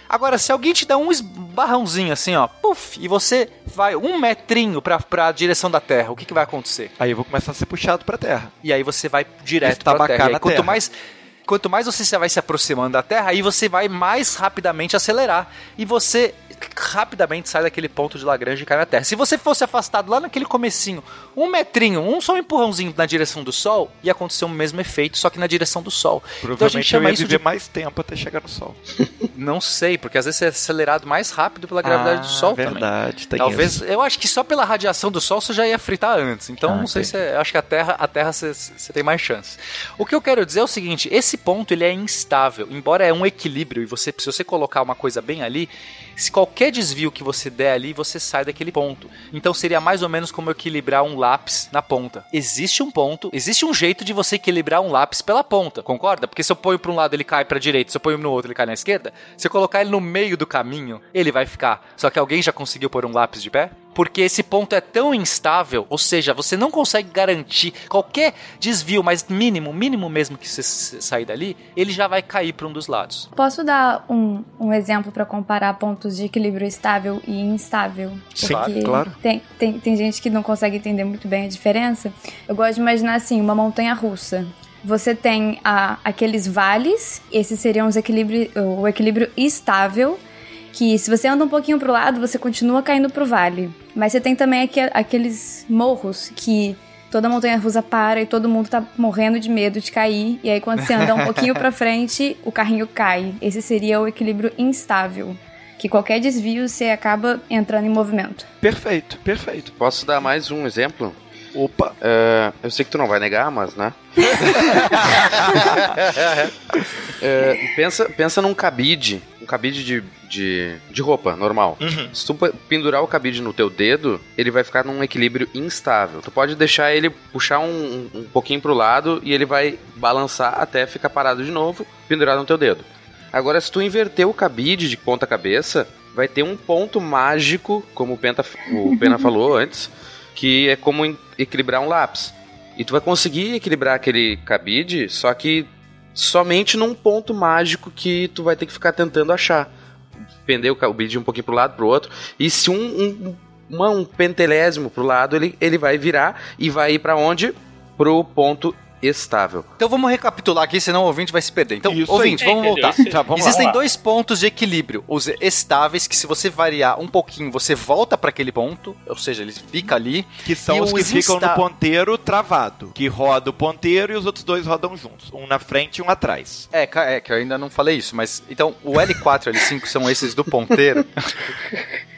Agora, se alguém te dá um esbarrãozinho assim, ó, puff, e você vai um metrinho pra, pra direção da Terra, o que, que vai acontecer? Aí eu vou começar a ser puxado pra Terra. E aí você vai direto pra Terra. Aí, na quanto, terra. Mais, quanto mais você vai se aproximando da Terra, aí você vai mais rapidamente acelerar. E você rapidamente sai daquele ponto de Lagrange e cai na Terra. Se você fosse afastado lá naquele comecinho, um metrinho, um só empurrãozinho na direção do Sol, ia acontecer o mesmo efeito, só que na direção do Sol. Então a gente chama eu ia isso viver de... mais tempo até chegar no Sol. Não sei, porque às vezes você é acelerado mais rápido pela gravidade ah, do Sol verdade, também. Verdade, tem Talvez, isso. Eu acho que só pela radiação do Sol você já ia fritar antes. Então ah, não sei se é, acho que a Terra, a Terra você, você tem mais chance. O que eu quero dizer é o seguinte, esse ponto ele é instável, embora é um equilíbrio e você, se você colocar uma coisa bem ali, se qualquer Qualquer desvio que você der ali, você sai daquele ponto. Então seria mais ou menos como equilibrar um lápis na ponta. Existe um ponto, existe um jeito de você equilibrar um lápis pela ponta, concorda? Porque se eu ponho para um lado ele cai para a direita, se eu ponho no outro ele cai na esquerda. Se eu colocar ele no meio do caminho, ele vai ficar. Só que alguém já conseguiu pôr um lápis de pé? Porque esse ponto é tão instável, ou seja, você não consegue garantir qualquer desvio, mas mínimo, mínimo mesmo que você sair dali, ele já vai cair para um dos lados. Posso dar um, um exemplo para comparar pontos de equilíbrio estável e instável? Sim, porque claro. Tem, tem, tem gente que não consegue entender muito bem a diferença. Eu gosto de imaginar assim, uma montanha russa. Você tem a, aqueles vales, esses seriam os equilíbrio, o equilíbrio estável, que se você anda um pouquinho pro lado, você continua caindo pro vale. Mas você tem também aqu- aqueles morros que toda montanha-russa para e todo mundo tá morrendo de medo de cair. E aí quando você anda um pouquinho pra frente, o carrinho cai. Esse seria o equilíbrio instável. Que qualquer desvio você acaba entrando em movimento. Perfeito, perfeito. Posso dar mais um exemplo? Opa! Uh, eu sei que tu não vai negar, mas, né? uh, pensa, pensa num cabide. Um cabide de, de, de roupa, normal. Uhum. Se tu pendurar o cabide no teu dedo, ele vai ficar num equilíbrio instável. Tu pode deixar ele puxar um, um pouquinho pro lado e ele vai balançar até ficar parado de novo, pendurado no teu dedo. Agora, se tu inverter o cabide de ponta cabeça, vai ter um ponto mágico, como o, Penta, o Pena falou antes, que é como equilibrar um lápis. E tu vai conseguir equilibrar aquele cabide, só que somente num ponto mágico que tu vai ter que ficar tentando achar. Pender o cabide um pouquinho pro lado, pro outro. E se um, um, uma, um pentelésimo pro lado, ele, ele vai virar e vai ir pra onde? Pro ponto estável. Então vamos recapitular aqui, senão o ouvinte vai se perder. Então, isso ouvinte, aí. vamos voltar. Tá, vamos Existem lá. dois pontos de equilíbrio. Os estáveis, que se você variar um pouquinho, você volta para aquele ponto, ou seja, eles ficam ali. Que são os, os que ficam insta... no ponteiro travado, que roda o ponteiro e os outros dois rodam juntos. Um na frente e um atrás. É, é que eu ainda não falei isso, mas então o L quatro e o L cinco são esses do ponteiro.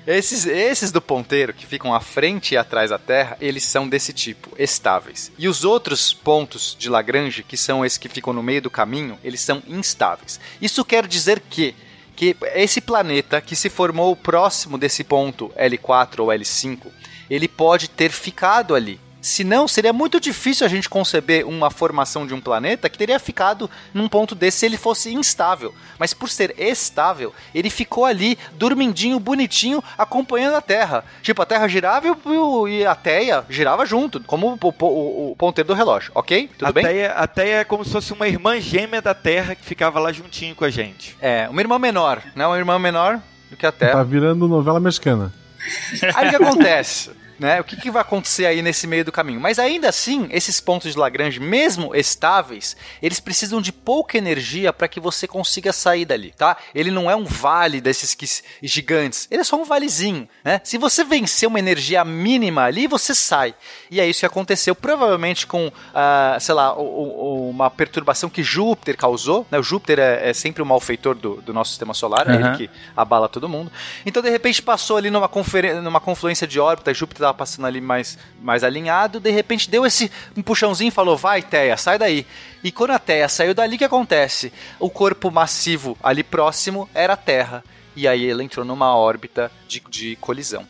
Esses, esses do ponteiro, que ficam à frente e atrás da Terra, eles são desse tipo, estáveis. E os outros pontos de Lagrange, que são esses que ficam no meio do caminho, eles são instáveis. Isso quer dizer que, que esse planeta que se formou próximo desse ponto L quatro ou L cinco, ele pode ter ficado ali. Senão, seria muito difícil a gente conceber uma formação de um planeta que teria ficado num ponto desse se ele fosse instável. Mas por ser estável, ele ficou ali, dormindinho, bonitinho, acompanhando a Terra. Tipo, a Terra girava e a Theia girava junto, como o, o, o ponteiro do relógio, ok? Tudo a bem? Theia, a Theia é como se fosse uma irmã gêmea da Terra que ficava lá juntinho com a gente. É, uma irmã menor, né? Uma irmã menor do que a Terra. Tá virando novela mexicana. Aí o que acontece... Né? O que, que vai acontecer aí nesse meio do caminho? Mas ainda assim, esses pontos de Lagrange, mesmo estáveis, eles precisam de pouca energia para que você consiga sair dali, tá? Ele não é um vale desses gigantes, ele é só um valezinho, né? Se você vencer uma energia mínima ali, você sai. E é isso que aconteceu, provavelmente com, ah, sei lá, o, o, uma perturbação que Júpiter causou, né? O Júpiter é, é sempre o malfeitor do, do nosso sistema solar, uhum. É ele que abala todo mundo. Então, de repente, passou ali numa, conferen- numa confluência de órbita, Júpiter passando ali mais, mais alinhado, de repente deu esse um puxãozinho e falou: vai, Theia, sai daí. E quando a Theia saiu dali, o que acontece? O corpo massivo ali próximo era a Terra. E aí ela entrou numa órbita de, de colisão.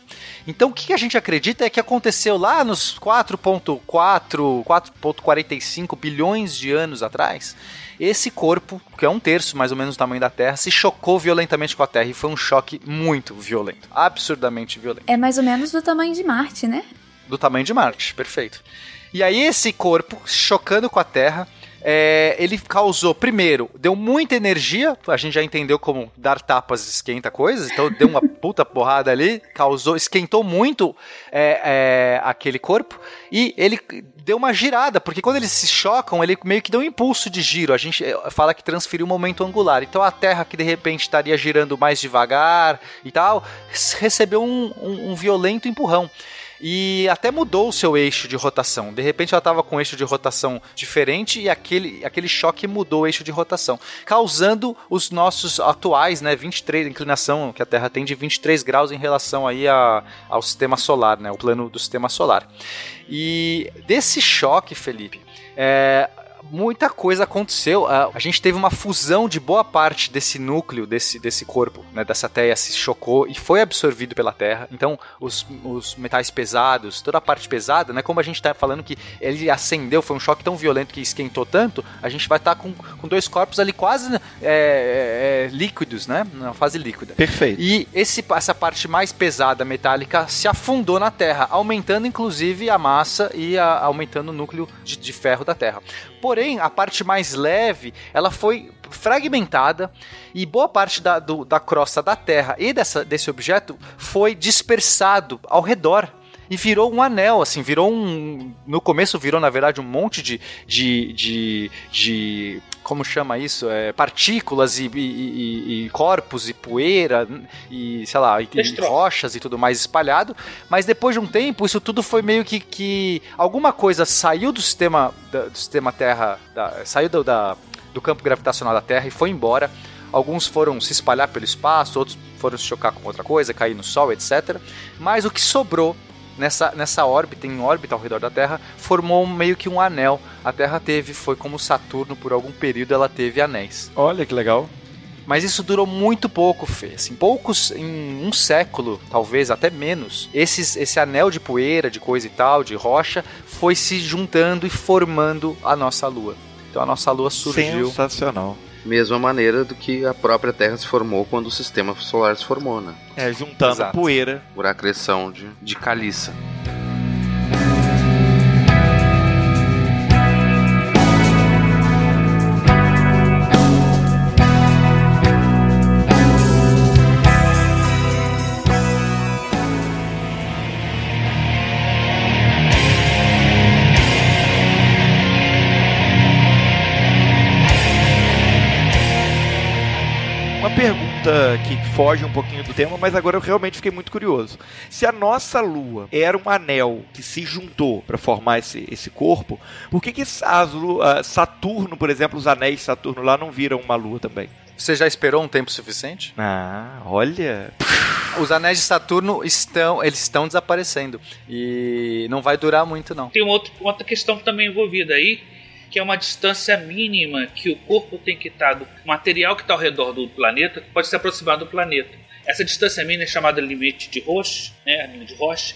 Então o que a gente acredita é que aconteceu lá nos quatro vírgula quatro, quatro vírgula quarenta e cinco bilhões de anos atrás. Esse corpo, que é um terço mais ou menos do tamanho da Terra, se chocou violentamente com a Terra e foi um choque muito violento, absurdamente violento. É mais ou menos do tamanho de Marte, né? Do tamanho de Marte, perfeito. E aí esse corpo, chocando com a Terra, é, ele causou, primeiro, deu muita energia, a gente já entendeu como dar tapas esquenta coisas, então deu uma puta porrada ali, causou, esquentou muito é, é, aquele corpo, e ele deu uma girada, porque quando eles se chocam, ele meio que deu um impulso de giro, a gente fala que transferiu o momento angular, então a Terra, que de repente estaria girando mais devagar e tal, recebeu um, um, um violento empurrão. E até mudou o seu eixo de rotação. De repente ela estava com um eixo de rotação diferente e aquele, aquele choque mudou o eixo de rotação, causando os nossos atuais, né, vinte e três, inclinação que a Terra tem de vinte e três graus em relação aí a, ao sistema solar, né, o plano do sistema solar. E desse choque, Felipe, é... muita coisa aconteceu. A gente teve uma fusão de boa parte desse núcleo, desse, desse corpo, né, dessa Theia se chocou e foi absorvido pela Terra. Então, os, os metais pesados, toda a parte pesada, né, como a gente está falando que ele acendeu, foi um choque tão violento que esquentou tanto, a gente vai estar tá com, com dois corpos ali quase é, é, líquidos, né, na fase líquida. Perfeito. E esse, essa parte mais pesada, metálica, se afundou na Terra, aumentando inclusive a massa e a, aumentando o núcleo de, de ferro da Terra. Porém, a parte mais leve, ela foi fragmentada e boa parte da, do, da crosta da Terra e dessa, desse objeto foi dispersado ao redor. E virou um anel, assim, virou um... No começo virou, na verdade, um monte de... de, de, de como chama isso? É, partículas e, e, e corpos e poeira e, sei lá, e, e rochas e tudo mais espalhado. Mas depois de um tempo, isso tudo foi meio que... que alguma coisa saiu do sistema, da, do sistema Terra... Da, saiu do, da, do campo gravitacional da Terra e foi embora. Alguns foram se espalhar pelo espaço, outros foram se chocar com outra coisa, cair no Sol, etcétera. Mas o que sobrou... Nessa, nessa órbita, em órbita ao redor da Terra, formou meio que um anel. A Terra teve, foi como Saturno, por algum período ela teve anéis. Olha que legal. Mas isso durou muito pouco, Fê. Assim, poucos, em um século, talvez até menos, esses, esse anel de poeira, de coisa e tal, de rocha, foi se juntando e formando a nossa Lua. Então a nossa Lua surgiu... Sensacional. Mesma maneira do que a própria Terra se formou quando o sistema solar se formou, né? É, juntando Exato. Poeira. Por acreção de, de caliça. Que foge um pouquinho do tema, mas agora eu realmente fiquei muito curioso. Se a nossa Lua era um anel que se juntou para formar esse, esse corpo, por que que as, uh, Saturno, por exemplo, os anéis de Saturno lá não viram uma Lua também? Você já esperou um tempo suficiente? Ah, olha... Os anéis de Saturno estão, eles estão desaparecendo e não vai durar muito, não. Tem uma outra, outra questão também envolvida aí, que é uma distância mínima que o corpo tem que estar, do material que está ao redor do planeta, pode se aproximar do planeta. Essa distância mínima é chamada limite de Roche, né? A linha de Roche.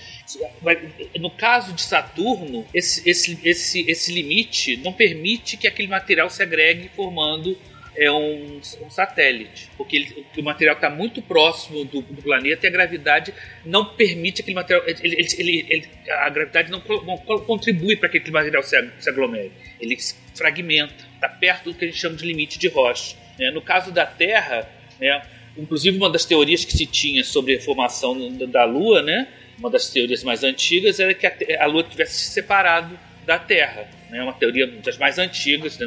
No caso de Saturno, esse, esse, esse, esse limite não permite que aquele material se agregue formando é, um, um satélite, porque ele, o material está muito próximo do, do planeta e a gravidade não permite aquele material. Ele, ele, ele, a gravidade não, não contribui para que aquele material se, se aglomere, ele se fragmenta, está perto do que a gente chama de limite de Roche. Né? No caso da Terra, né? Inclusive, uma das teorias que se tinha sobre a formação da Lua, né? Uma das teorias mais antigas era que a Lua tivesse se separado da Terra, né? Uma teoria das mais antigas,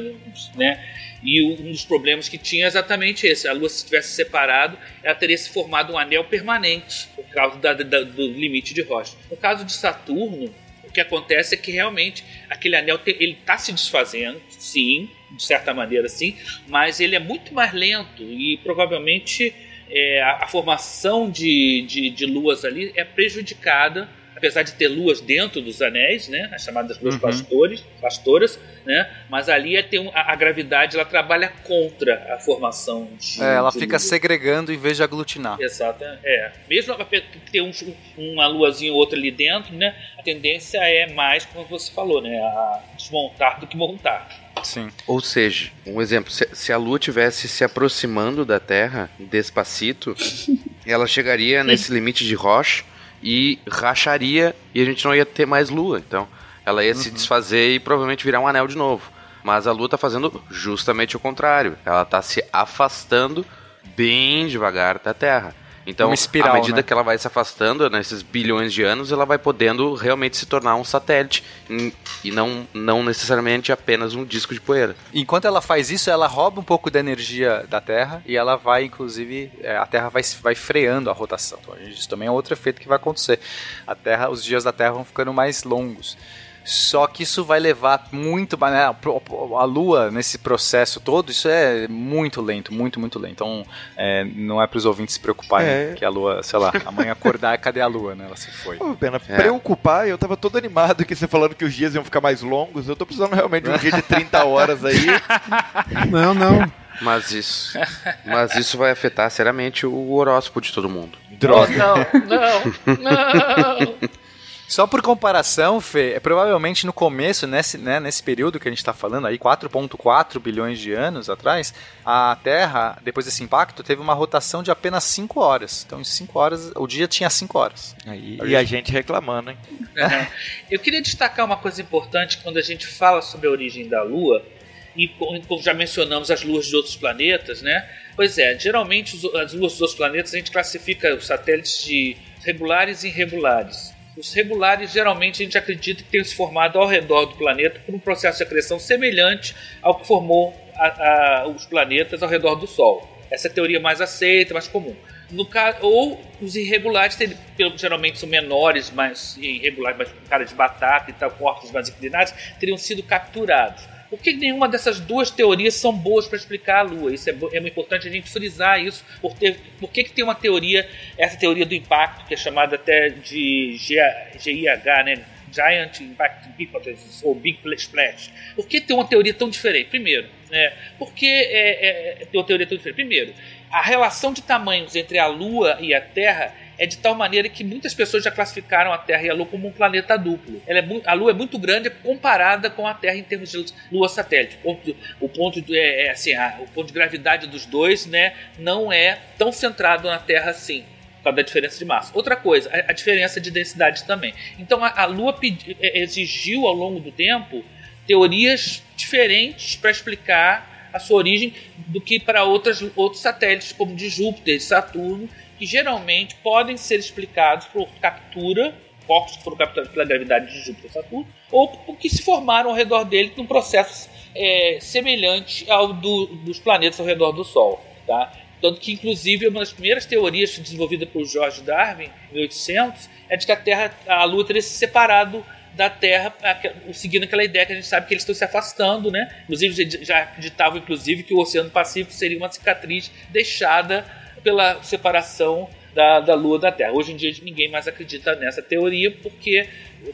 né? E um dos problemas que tinha é exatamente esse: a Lua, se tivesse separado, ela teria se formado um anel permanente por causa da, da, do limite de Roche. No caso de Saturno, o que acontece é que realmente aquele anel está se desfazendo, sim, de certa maneira, sim, mas ele é muito mais lento e provavelmente é, a, a formação de, de, de luas ali é prejudicada, apesar de ter luas dentro dos anéis, né, as chamadas luas uhum. pastores, pastoras, né, mas ali é ter um, a, a gravidade ela trabalha contra a formação de... É, ela de fica lua. Segregando em vez de aglutinar. Exato, é. Mesmo ter um, uma luazinha ou outra ali dentro, né, a tendência é mais, como você falou, né, a desmontar do que montar. Sim. Ou seja, um exemplo, se a Lua estivesse se aproximando da Terra, despacito, ela chegaria nesse limite de Roche e racharia e a gente não ia ter mais Lua. Então, ela ia uhum. se desfazer e provavelmente virar um anel de novo. Mas a Lua está fazendo justamente o contrário. Ela está se afastando bem devagar da Terra. Então, uma espiral, à medida né? que ela vai se afastando, nesses bilhões de anos, ela vai podendo realmente se tornar um satélite e não, não necessariamente apenas um disco de poeira. Enquanto ela faz isso, ela rouba um pouco da energia da Terra e ela vai, inclusive, a Terra vai, vai freando a rotação. Então, isso também é outro efeito que vai acontecer. A Terra, os dias da Terra vão ficando mais longos. Só que isso vai levar muito... Né, a Lua, nesse processo todo, isso é muito lento, muito, muito lento. Então, é, não é para os ouvintes se preocuparem é. que a Lua, sei lá, amanhã acordar, cadê a Lua, né? Ela se foi. Ô, Pena, é. preocupar, eu tava todo animado que você falando que os dias iam ficar mais longos. Eu tô precisando realmente de um dia de trinta horas aí. Não, não. Mas isso, mas isso vai afetar seriamente o horóscopo de todo mundo. Droga. Não, não, não. Só por comparação, Fê, é provavelmente no começo, nesse, né, nesse período que a gente está falando, aí quatro vírgula quatro bilhões de anos atrás, a Terra, depois desse impacto, teve uma rotação de apenas cinco horas. Então, em cinco horas, o dia tinha cinco horas. Aí, e a gente reclamando, hein? É. Eu queria destacar uma coisa importante quando a gente fala sobre a origem da Lua, e como já mencionamos as luas de outros planetas, né? Pois é, geralmente as luas dos outros planetas a gente classifica os satélites de regulares e irregulares. Os regulares, geralmente, a gente acredita que tenham se formado ao redor do planeta por um processo de acreção semelhante ao que formou a, a, os planetas ao redor do Sol. Essa é a teoria mais aceita, mais comum. No caso, ou os irregulares, tem, geralmente são menores, mais irregulares, mais com cara de batata e tal, corpos mais inclinados, teriam sido capturados. Por que nenhuma dessas duas teorias são boas para explicar a Lua? Isso é, é importante a gente frisar isso. Por, ter, por que, que tem uma teoria, essa teoria do impacto, que é chamada até de G I H, né? Giant Impact ou Big Splash? Por que tem uma teoria tão diferente? Primeiro, é, por que é, é, tem uma teoria tão diferente? Primeiro, a relação de tamanhos entre a Lua e a Terra é de tal maneira que muitas pessoas já classificaram a Terra e a Lua como um planeta duplo. Ela é, a Lua é muito grande comparada com a Terra em termos de Lua-satélite. O, o, é, é assim, o ponto de gravidade dos dois, né, não é tão centrado na Terra assim, por causa da diferença de massa. Outra coisa, a, a diferença de densidade também. Então a, a Lua pedi, exigiu ao longo do tempo teorias diferentes para explicar a sua origem do que para outras, outros satélites, como de Júpiter, Saturno, que geralmente podem ser explicados por captura, corpos que foram capturados pela gravidade de Júpiter e Saturno, ou porque se formaram ao redor dele num processo é, semelhante ao do, dos planetas ao redor do Sol. Tá? Tanto que, inclusive, uma das primeiras teorias desenvolvidas por George Darwin, em mil e oitocentos, é de que a, Terra, a Lua teria se separado da Terra, seguindo aquela ideia que a gente sabe que eles estão se afastando, né? Inclusive, já acreditavam inclusive, que o Oceano Pacífico seria uma cicatriz deixada pela separação da, da Lua da Terra. Hoje em dia ninguém mais acredita nessa teoria porque,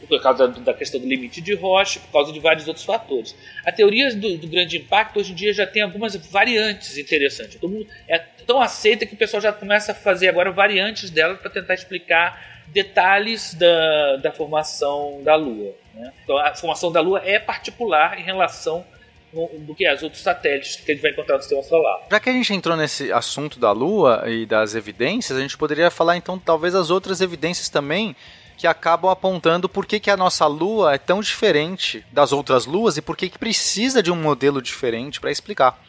por causa da questão do limite de Roche, por causa de vários outros fatores. A teoria do, do grande impacto hoje em dia já tem algumas variantes interessantes. Todo mundo é tão aceita que o pessoal já começa a fazer agora variantes dela para tentar explicar detalhes da, da formação da Lua, né? Então a formação da Lua é particular em relação do que as outros satélites que a gente vai encontrar no sistema solar. Já que a gente entrou nesse assunto da Lua e das evidências, a gente poderia falar então talvez as outras evidências também que acabam apontando por que, que a nossa Lua é tão diferente das outras luas e por que, que precisa de um modelo diferente para explicar.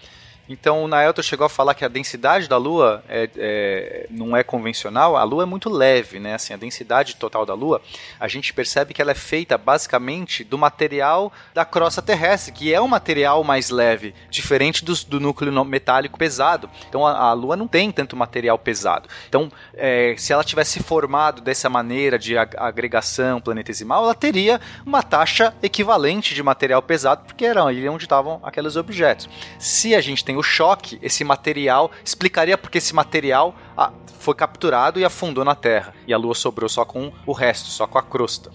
Então o Naelton chegou a falar que a densidade da Lua é, é, não é convencional, a Lua é muito leve, né? Assim, a densidade total da Lua, a gente percebe que ela é feita basicamente do material da crosta terrestre, que é um material mais leve, diferente dos, do núcleo metálico pesado. Então a, a Lua não tem tanto material pesado. Então é, se ela tivesse formado dessa maneira de agregação planetesimal, ela teria uma taxa equivalente de material pesado, porque era ali onde estavam aqueles objetos. Se a gente tem o choque, esse material explicaria porque esse material ah, foi capturado e afundou na Terra e a Lua sobrou só com o resto, só com a crosta.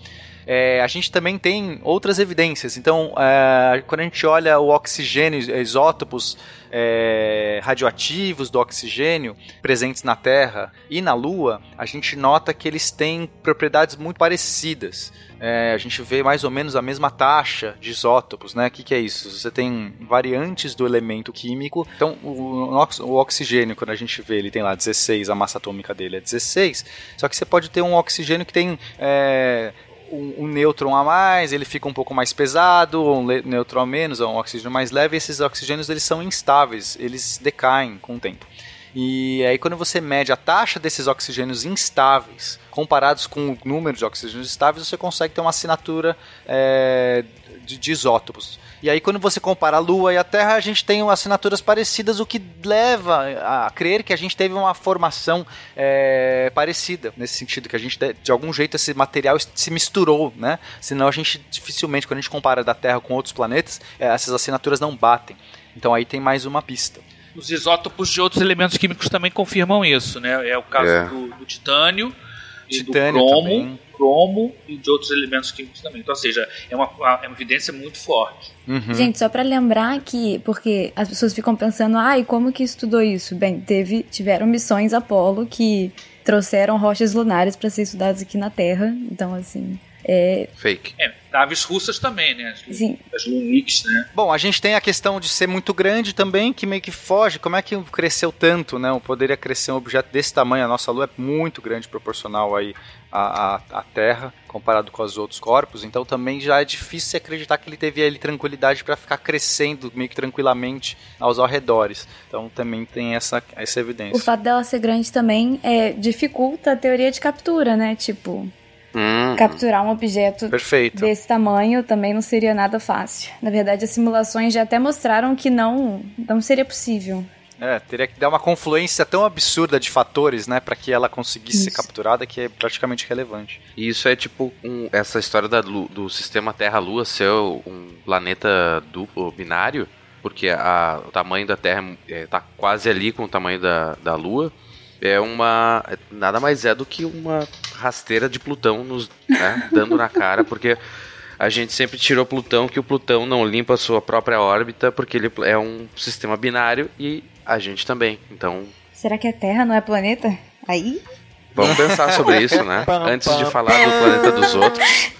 É, a gente também tem outras evidências. Então é, quando a gente olha o oxigênio, isótopos é, radioativos do oxigênio presentes na Terra e na Lua, a gente nota que eles têm propriedades muito parecidas. É, a gente vê mais ou menos a mesma taxa de isótopos, né? O que, que é isso? Você tem variantes do elemento químico. Então, o, o oxigênio, quando a gente vê, ele tem lá dezesseis, a massa atômica dele é dezesseis, só que você pode ter um oxigênio que tem é, um, um nêutron a mais, ele fica um pouco mais pesado, um nêutron a menos, um oxigênio mais leve, e esses oxigênios eles são instáveis, eles decaem com o tempo. E aí quando você mede a taxa desses oxigênios instáveis comparados com o número de oxigênios estáveis, você consegue ter uma assinatura é, de, de isótopos. E aí quando você compara a Lua e a Terra, a gente tem assinaturas parecidas, o que leva a crer que a gente teve uma formação é, parecida, nesse sentido, que a gente, de algum jeito, esse material se misturou, né? Senão a gente dificilmente, quando a gente compara da Terra com outros planetas, é, essas assinaturas não batem. Então aí tem mais uma pista. Os isótopos de outros elementos químicos também confirmam isso, né? É o caso é. do, do titânio, e titânio do cromo, cromo e de outros elementos químicos também. Então, ou seja, é uma, é uma evidência muito forte. Uhum. Gente, só para lembrar que, porque as pessoas ficam pensando, ai, ah, como que estudou isso? Bem, teve, tiveram missões Apolo que trouxeram rochas lunares para ser estudadas aqui na Terra, então assim... É... Fake. É, naves russas também, né? As, Sim. as Lunics, né? Bom, a gente tem a questão de ser muito grande também, que meio que foge. Como é que cresceu tanto, né? Poderia crescer um objeto desse tamanho. A nossa Lua é muito grande, proporcional aí à, à, à Terra, comparado com os outros corpos. Então também já é difícil acreditar que ele teve ali tranquilidade para ficar crescendo meio que tranquilamente aos arredores. Então também tem essa, essa evidência. O fato dela ser grande também é, dificulta a teoria de captura, né? Tipo... Hum. Capturar um objeto Perfeito. Desse tamanho também não seria nada fácil. Na verdade, as simulações já até mostraram que não, não seria possível. É, teria que dar uma confluência tão absurda de fatores, né, para que ela conseguisse Isso. ser capturada, que é praticamente relevante. E isso é tipo um, essa história da, do sistema Terra-Lua ser um planeta duplo, binário, porque a, o tamanho da Terra está é, quase ali com o tamanho da, da Lua. É uma... Nada mais é do que uma rasteira de Plutão nos, né, dando na cara, porque a gente sempre tirou Plutão, que o Plutão não limpa a sua própria órbita, porque ele é um sistema binário e a gente também, então... Será que a Terra não é planeta? Aí? Vamos pensar sobre isso, né? Antes de falar do planeta dos outros.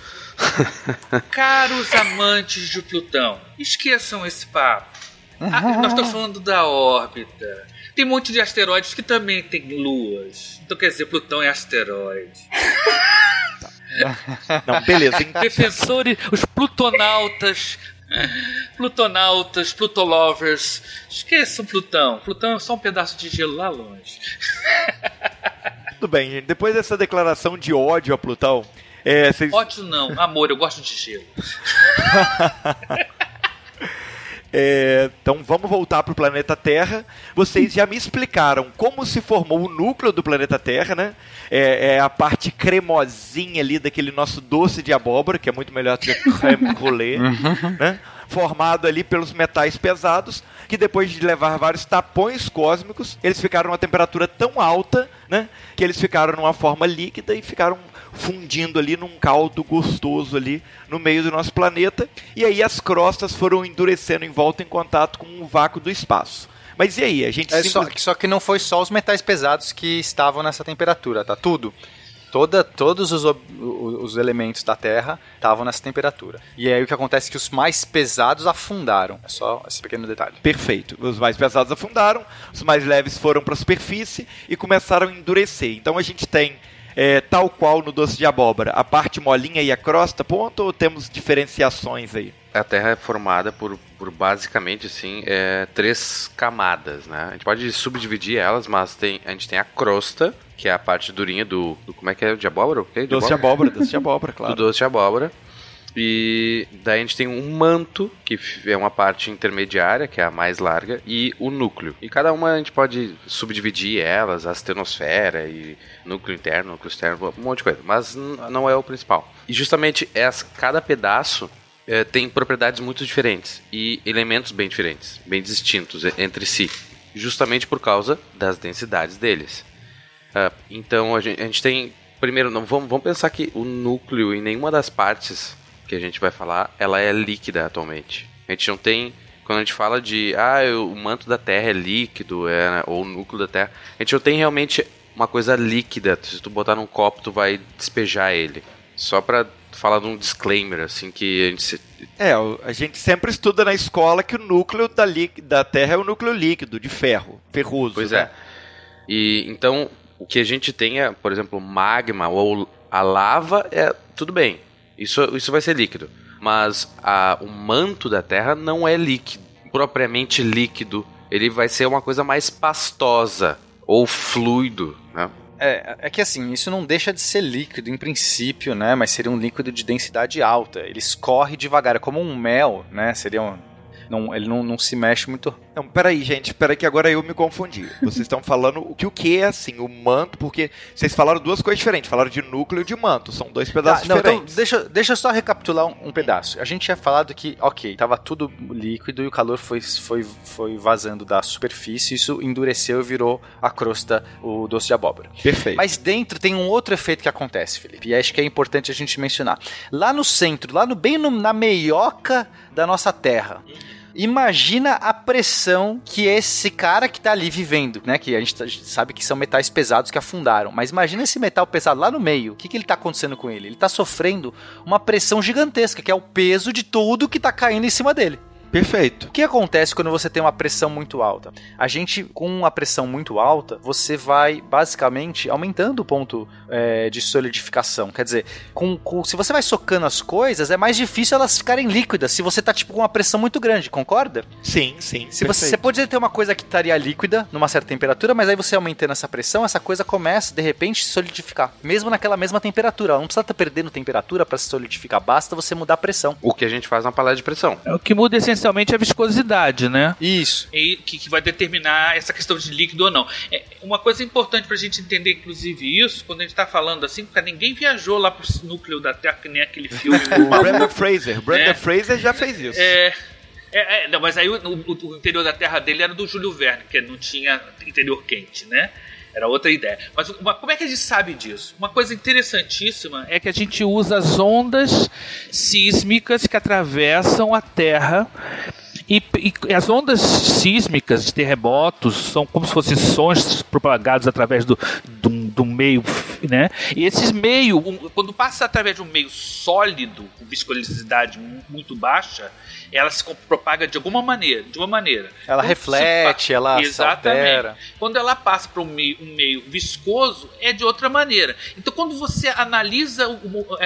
Caros amantes de Plutão, esqueçam esse papo. Ah, nós estamos falando da órbita. Tem um monte de asteroides que também tem luas. Então, quer dizer, Plutão é asteroide. Não, beleza. Defensores, os plutonautas, plutonautas, plutolovers. Esqueçam Plutão. Plutão é só um pedaço de gelo lá longe. Tudo bem, gente. Depois dessa declaração de ódio a Plutão... É, vocês... Ódio não. Amor, eu gosto de gelo. É, então vamos voltar para o planeta Terra. Vocês já me explicaram como se formou o núcleo do planeta Terra, né? É, é a parte cremosinha ali daquele nosso doce de abóbora, que é muito melhor do que crème brûlée, né? formado ali pelos metais pesados, que depois de levar vários tapões cósmicos, eles ficaram a uma temperatura tão alta, né, que eles ficaram numa forma líquida e ficaram fundindo ali num caldo gostoso ali no meio do nosso planeta. E aí as crostas foram endurecendo em volta em contato com o vácuo do espaço. Mas e aí? A gente é, simples... só, só que não foi só os metais pesados que estavam nessa temperatura, tá? Tudo. Toda, todos os, os elementos da Terra estavam nessa temperatura. E aí o que acontece é que os mais pesados afundaram. É só esse pequeno detalhe. Perfeito. Os mais pesados afundaram, os mais leves foram para a superfície e começaram a endurecer. Então a gente tem, é, tal qual no doce de abóbora, a parte molinha e a crosta, ponto, ou temos diferenciações aí? A Terra é formada por, por basicamente assim, é, três camadas, né? A gente pode subdividir elas, mas tem, a gente tem a crosta, que é a parte durinha do... do como é que é? De abóbora? Okay? De doce de abóbora, doce de abóbora, claro. Do doce de abóbora. E daí a gente tem um manto, que é uma parte intermediária, que é a mais larga, e o núcleo. E cada uma a gente pode subdividir elas, a astenosfera, e núcleo interno, núcleo externo, um monte de coisa. Mas não é o principal. E justamente essa, cada pedaço... É, tem propriedades muito diferentes e elementos bem diferentes, bem distintos entre si, justamente por causa das densidades deles. Uh, então a gente, a gente tem, primeiro, não, vamos, vamos pensar que o núcleo em nenhuma das partes que a gente vai falar, ela é líquida atualmente. A gente não tem, quando a gente fala de, ah, o manto da Terra é líquido, é, ou o núcleo da Terra, a gente não tem realmente uma coisa líquida. Se tu botar num copo, tu vai despejar ele. Só para falar de um disclaimer, assim, que a gente... Se... É, a gente sempre estuda na escola que o núcleo da, li... da Terra é o núcleo líquido, de ferro, ferroso. Pois né? é. E, então, o que a gente tem é, por exemplo, magma ou a lava, é tudo bem. Isso, isso vai ser líquido. Mas a, o manto da Terra não é líquido, propriamente líquido. Ele vai ser uma coisa mais pastosa ou fluido, né? É, é que assim, isso não deixa de ser líquido em princípio, né? Mas seria um líquido de densidade alta. Ele escorre devagar, é como um mel, né? Seria um... Não, ele não, não se mexe muito. Não, peraí, gente, peraí que agora eu me confundi. Vocês estão falando o que o que é, assim, o manto, porque vocês falaram duas coisas diferentes. Falaram de núcleo e de manto, são dois pedaços ah, não, diferentes. Então, deixa, deixa eu só recapitular um, um pedaço. A gente tinha falado que, ok, estava tudo líquido e o calor foi, foi, foi vazando da superfície, isso endureceu e virou a crosta, o doce de abóbora. Perfeito. Mas dentro tem um outro efeito que acontece, Felipe, e acho que é importante a gente mencionar. Lá no centro, lá no bem no, na meioca da nossa Terra... Imagina a pressão que esse cara que tá ali vivendo, né? Que a gente, tá, a gente sabe que são metais pesados que afundaram. Mas imagina esse metal pesado lá no meio. O que, que ele tá acontecendo com ele? Ele tá sofrendo uma pressão gigantesca, que é o peso de tudo que tá caindo em cima dele. Perfeito. O que acontece quando você tem uma pressão muito alta? A gente, com a pressão muito alta, você vai, basicamente, aumentando o ponto é, de solidificação. Quer dizer, com, com, se você vai socando as coisas, é mais difícil elas ficarem líquidas se você tá, tipo, com uma pressão muito grande, concorda? Sim, sim. Se você, você poderia ter uma coisa que estaria líquida, numa certa temperatura, mas aí você aumentando essa pressão, essa coisa começa, de repente, a se solidificar. Mesmo naquela mesma temperatura. Ela não precisa estar perdendo temperatura para se solidificar. Basta você mudar a pressão. O que a gente faz na paleta de pressão. É o que muda esse Essencialmente a viscosidade, né? Isso. E que, que vai determinar essa questão de líquido ou não. É, uma coisa importante pra gente entender, inclusive, isso, quando a gente tá falando assim, porque ninguém viajou lá pro núcleo da Terra, que nem aquele filme. O Brenda Fraser. Brenda é, Fraser já fez isso. É... É, é, não, mas aí o, o, o interior da Terra dele era do Júlio Verne, que não tinha interior quente, né? Era outra ideia. Mas uma, como é que a gente sabe disso? Uma coisa interessantíssima é que a gente usa as ondas sísmicas que atravessam a Terra. E, e as ondas sísmicas de terremotos são como se fossem sons propagados através do, do, do meio, né? E esses meio, quando passa através de um meio sólido, com viscosidade muito baixa, ela se propaga de alguma maneira, de uma maneira. Ela quando reflete, se... ela Exatamente. Altera. Quando ela passa para um meio, um meio viscoso, é de outra maneira. Então, quando você analisa o, o,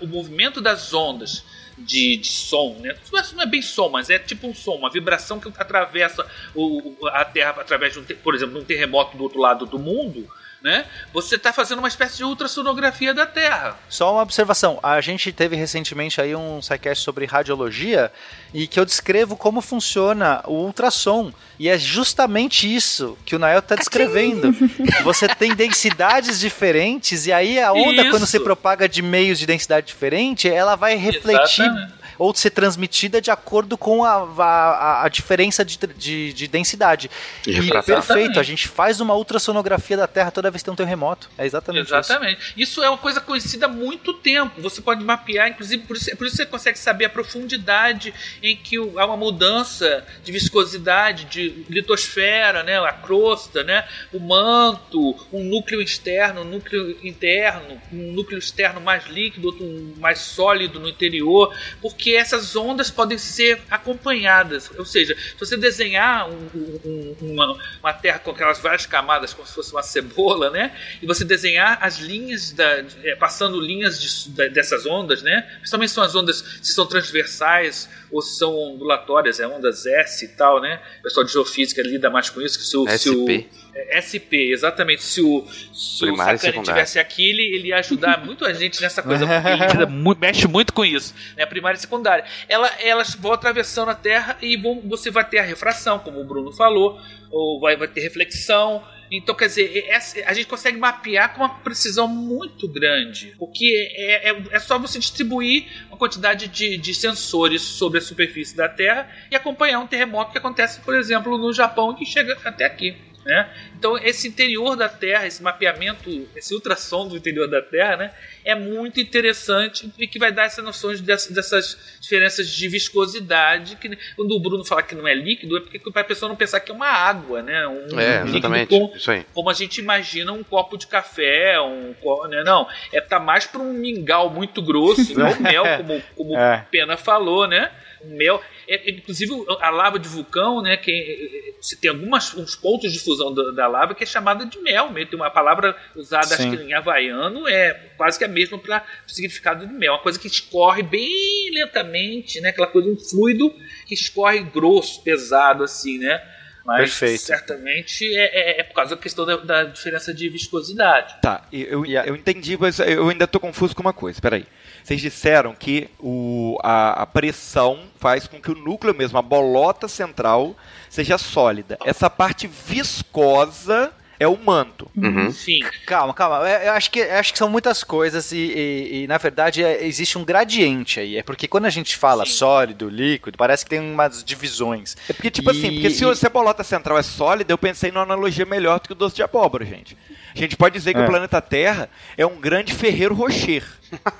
o movimento das ondas, De, de som, né? Isso não é bem som, mas é tipo um som, uma vibração que atravessa o, a Terra através de um, por exemplo, de um terremoto do outro lado do mundo, né? Você está fazendo uma espécie de ultrassonografia da Terra. Só uma observação, a gente teve recentemente aí um SciCast sobre radiologia e que eu descrevo como funciona o ultrassom, e é justamente isso que o Nael está descrevendo. Você tem densidades diferentes e aí a onda, isso. quando se propaga de meios de densidade diferente, ela vai refletir... Exatamente. ou de ser transmitida de acordo com a, a, a diferença de, de, de densidade. E, e perfeito, a gente faz uma ultrassonografia da Terra toda vez que tem um terremoto. É exatamente, exatamente isso. Isso é uma coisa conhecida há muito tempo. Você pode mapear, inclusive, por isso, por isso você consegue saber a profundidade em que há uma mudança de viscosidade, de litosfera, né, a crosta, né, o manto, um núcleo externo, um núcleo interno, um núcleo externo mais líquido, outro mais sólido no interior, porque essas ondas podem ser acompanhadas. Ou seja, se você desenhar um, um, uma, uma Terra com aquelas várias camadas, como se fosse uma cebola, né, e você desenhar as linhas, da, é, passando linhas de, da, dessas ondas, né, principalmente são as ondas, se são transversais ou se são ondulatórias, é ondas S e tal, né, o pessoal de geofísica lida mais com isso, que se o... S P. Se o é, S P, exatamente, se o, se o Sacani tivesse aqui, ele, ele ia ajudar muito a gente nessa coisa, porque ele muito, mexe muito com isso, né, primária e secundária. Ela, elas vão atravessando a Terra e bom, você vai ter a refração, como o Bruno falou, ou vai, vai ter reflexão. Então, quer dizer, a gente consegue mapear com uma precisão muito grande, porque é, é, é só você distribuir uma quantidade de, de sensores sobre a superfície da Terra e acompanhar um terremoto que acontece, por exemplo, no Japão, que chega até aqui, né? Então, esse interior da Terra, esse mapeamento, esse ultrassom do interior da Terra, né, é muito interessante e que vai dar essas noções dessas, dessas diferenças de viscosidade. Que, quando o Bruno fala que não é líquido, é porque para a pessoa não pensar que é uma água, né? Um, é, um exatamente. Com, isso aí. Como a gente imagina um copo de café, um, né? Não, é, tá mais para um mingau muito grosso, não é o mel, como, como é. o Pena falou, né? Mel, é, inclusive a lava de vulcão, né, que se tem algumas uns pontos de fusão da, da lava que é chamada de mel, mesmo. Tem uma palavra usada, sim, acho que em havaiano é quase que a mesma para o significado de mel, uma coisa que escorre bem lentamente, né, aquela coisa, um fluido que escorre grosso, pesado assim, né. Mas perfeito, certamente é, é, é por causa da questão da, da diferença de viscosidade. Tá, eu, eu entendi, mas eu ainda estou confuso com uma coisa, peraí. Vocês disseram que o, a, a pressão faz com que o núcleo mesmo, a bolota central, seja sólida. Essa parte viscosa é o manto. Uhum. Sim. Calma, calma. Eu acho que, eu acho que são muitas coisas e, e, e na verdade, é, existe um gradiente aí. É porque quando a gente fala, sim, sólido, líquido, parece que tem umas divisões. É porque, tipo e, assim, porque se, e... se a bolota central é sólida, eu pensei numa analogia melhor do que o doce de abóbora, gente. A gente pode dizer que é. o planeta Terra é um grande Ferrero Rocher.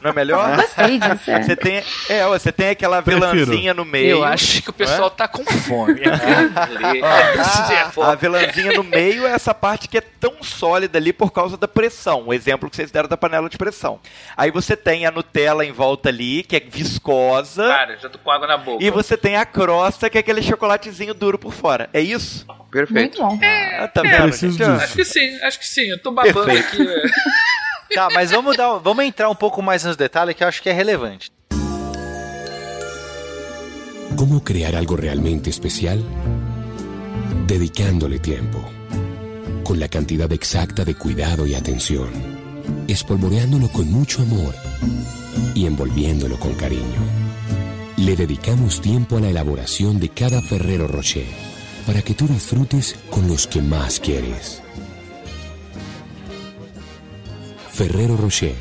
Não é melhor? Gostei disso. É. Você tem, é, você tem aquela vilãzinha Prefiro. no meio. Eu acho que o pessoal é? tá com fome. É. Ah, ah, a vilãzinha no meio é essa parte que é tão sólida ali por causa da pressão. O exemplo que vocês deram da panela de pressão. Aí você tem a Nutella em volta ali, que é viscosa. Cara, já tô com água na boca. E você tem a crosta, que é aquele chocolatezinho duro por fora. É isso? Perfeito. Muito bom. É, ah, tá é, vendo? Acho que sim, acho que sim. Eu tô babando Perfeito. aqui, velho. Tá, mas vamos, dar, vamos entrar um pouco mais nos detalhes que eu acho que é relevante. Como criar algo realmente especial? Dedicándole tiempo, con la cantidad exacta de cuidado y atención, espolvoreándolo con mucho amor y envolviéndolo con cariño. Le dedicamos tiempo a la elaboración de cada Ferrero Rocher para que tú disfrutes con los que más quieres. Ferrero Rocher,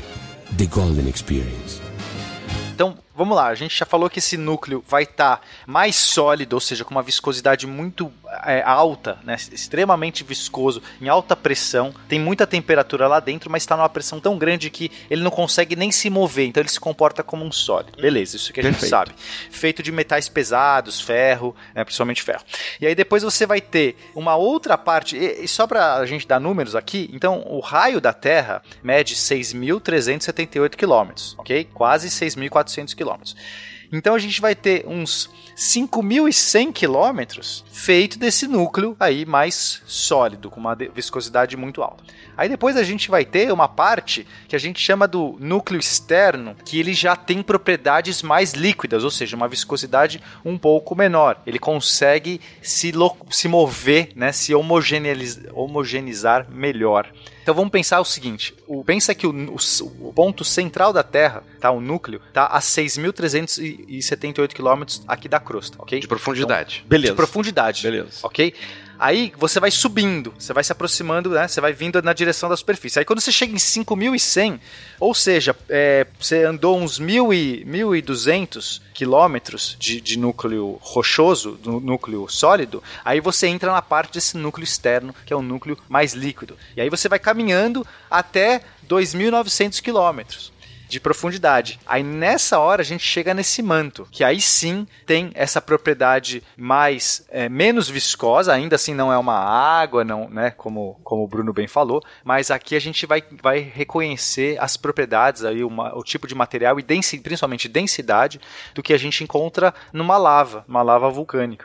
The Golden Experience. Então, vamos lá, a gente já falou que esse núcleo vai estar tá mais sólido, ou seja, com uma viscosidade muito é, alta, né, extremamente viscoso, em alta pressão, tem muita temperatura lá dentro, mas está numa pressão tão grande que ele não consegue nem se mover, então ele se comporta como um sólido. Beleza, isso que a Perfeito. gente sabe. Feito de metais pesados, ferro, né, principalmente ferro. E aí depois você vai ter uma outra parte, e, e só para a gente dar números aqui, então o raio da Terra mede seis mil trezentos e setenta e oito quilômetros, ok? Quase seis mil e quatrocentos quilômetros. Então a gente vai ter uns cinco mil e cem quilômetros feito desse núcleo aí mais sólido, com uma viscosidade muito alta. Aí depois a gente vai ter uma parte que a gente chama do núcleo externo, que ele já tem propriedades mais líquidas, ou seja, uma viscosidade um pouco menor. Ele consegue se, lo- se mover, né, se homogeneiz- homogeneizar melhor. Então vamos pensar o seguinte, o, pensa que o, o, o ponto central da Terra, tá, o núcleo, está a seis mil trezentos e setenta e oito quilômetros aqui da crosta, ok? De profundidade. Então, beleza. De profundidade, beleza. ok? Aí você vai subindo, você vai se aproximando, né? Você vai vindo na direção da superfície. Aí quando você chega em cinco mil e cem, ou seja, é, você andou uns mil e duzentos quilômetros de, de núcleo rochoso, do núcleo sólido, aí você entra na parte desse núcleo externo, que é o núcleo mais líquido. E aí você vai caminhando até dois mil e novecentos quilômetros de profundidade. Aí nessa hora a gente chega nesse manto, que aí sim tem essa propriedade mais é, menos viscosa, ainda assim não é uma água, não, né, como, como o Bruno bem falou, mas aqui a gente vai, vai reconhecer as propriedades, aí uma, o tipo de material e densi, principalmente densidade do que a gente encontra numa lava, uma lava vulcânica.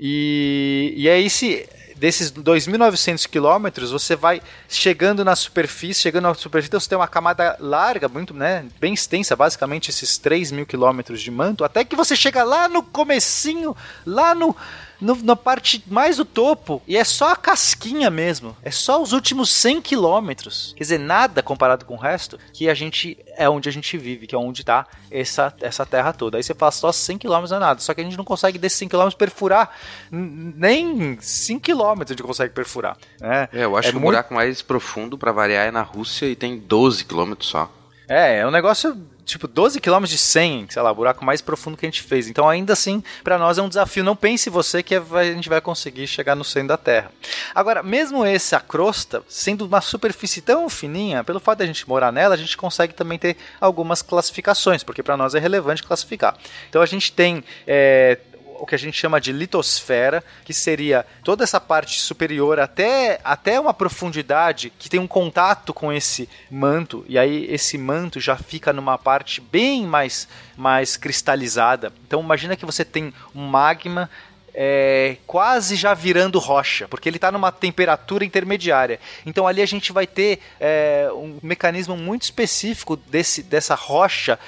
E, e é esse... Desses dois mil e novecentos quilômetros, você vai chegando na superfície, chegando na superfície, então você tem uma camada larga, muito, né, bem extensa, basicamente esses três mil quilômetros de manto, até que você chega lá no comecinho, lá no, no, na parte mais do topo, e é só a casquinha mesmo, é só os últimos cem quilômetros, quer dizer, nada comparado com o resto, que a gente, é onde a gente vive, que é onde está essa, essa terra toda. Aí você fala, só cem quilômetros não é nada, só que a gente não consegue desses cem quilômetros perfurar nem cinco quilômetros a gente consegue perfurar. É, é eu acho é que o muito... buraco mais profundo para variar é na Rússia e tem doze quilômetros só. É, é um negócio tipo doze quilômetros de cem, sei lá, o buraco mais profundo que a gente fez. Então ainda assim, para nós é um desafio. Não pense você que a gente vai conseguir chegar no centro da Terra. Agora, mesmo essa crosta, sendo uma superfície tão fininha, pelo fato de a gente morar nela, a gente consegue também ter algumas classificações, porque para nós é relevante classificar. Então a gente tem... É, o que a gente chama de litosfera, que seria toda essa parte superior até, até uma profundidade que tem um contato com esse manto, e aí esse manto já fica numa parte bem mais, mais cristalizada. Então imagina que você tem um magma é, quase já virando rocha, porque ele está numa temperatura intermediária. Então ali a gente vai ter é, um mecanismo muito específico desse, dessa rocha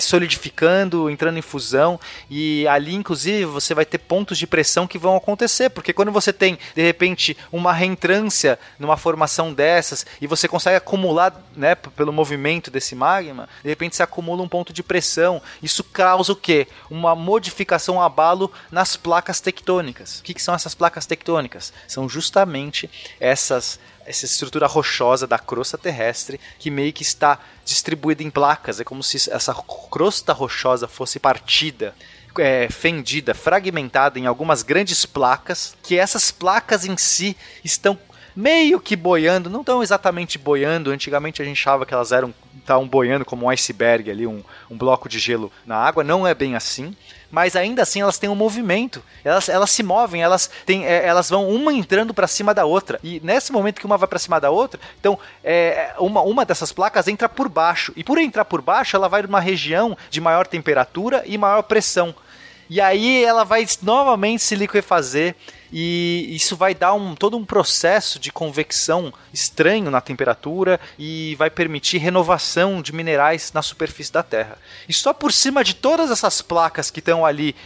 solidificando, entrando em fusão, e ali inclusive você vai ter pontos de pressão que vão acontecer, porque quando você tem de repente uma reentrância numa formação dessas e você consegue acumular, né, pelo movimento desse magma, de repente se acumula um ponto de pressão, isso causa o quê? Uma modificação, um abalo nas placas tectônicas. O que, que são essas placas tectônicas? São justamente essas essa estrutura rochosa da crosta terrestre que meio que está distribuída em placas, é como se essa crosta rochosa fosse partida, é, fendida, fragmentada em algumas grandes placas, que essas placas em si estão meio que boiando, não estão exatamente boiando, antigamente a gente achava que elas eram estavam boiando como um iceberg ali, um, um bloco de gelo na água, não é bem assim, mas ainda assim elas têm um movimento, elas, elas se movem, elas, têm, é, elas vão uma entrando para cima da outra, e nesse momento que uma vai para cima da outra, então é, uma, uma dessas placas entra por baixo, e por entrar por baixo ela vai numa região de maior temperatura e maior pressão, e aí ela vai novamente se liquefazer, e isso vai dar um, todo um processo de convecção estranho na temperatura e vai permitir renovação de minerais na superfície da Terra. E só por cima de todas essas placas que estão ali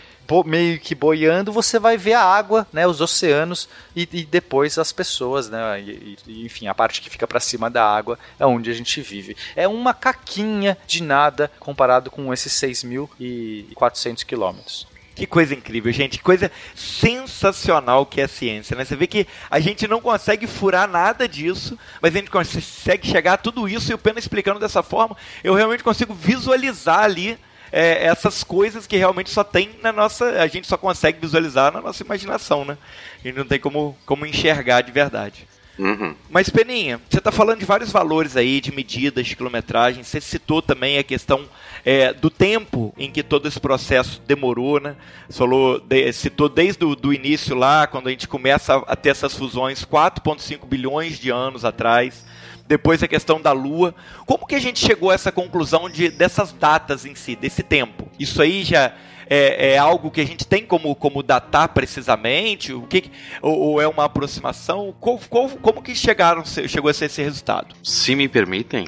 meio que boiando, você vai ver a água, né, os oceanos e, e depois as pessoas, né, e, e, enfim, a parte que fica para cima da água é onde a gente vive. É uma caquinha de nada comparado com esses seis mil e quatrocentos quilômetros. Que coisa incrível, gente. Que coisa sensacional que é a ciência, né? Você vê que a gente não consegue furar nada disso, mas a gente consegue chegar a tudo isso, e o Pena explicando dessa forma, eu realmente consigo visualizar ali é, essas coisas que realmente só tem na nossa... A gente só consegue visualizar na nossa imaginação, né? A gente não tem como, como enxergar de verdade. Uhum. Mas, Peninha, você está falando de vários valores aí, de medidas, de quilometragem. Você citou também a questão é, do tempo em que todo esse processo demorou, né? Você falou, de, citou desde o do início lá, quando a gente começa a ter essas fusões, quatro vírgula cinco bilhões de anos atrás. Depois a questão da Lua. Como que a gente chegou a essa conclusão de, dessas datas em si, desse tempo? Isso aí já... É, é algo que a gente tem como, como datar precisamente? O que, ou, ou é uma aproximação? Como, como, como que chegaram, chegou a ser esse resultado? Se me permitem,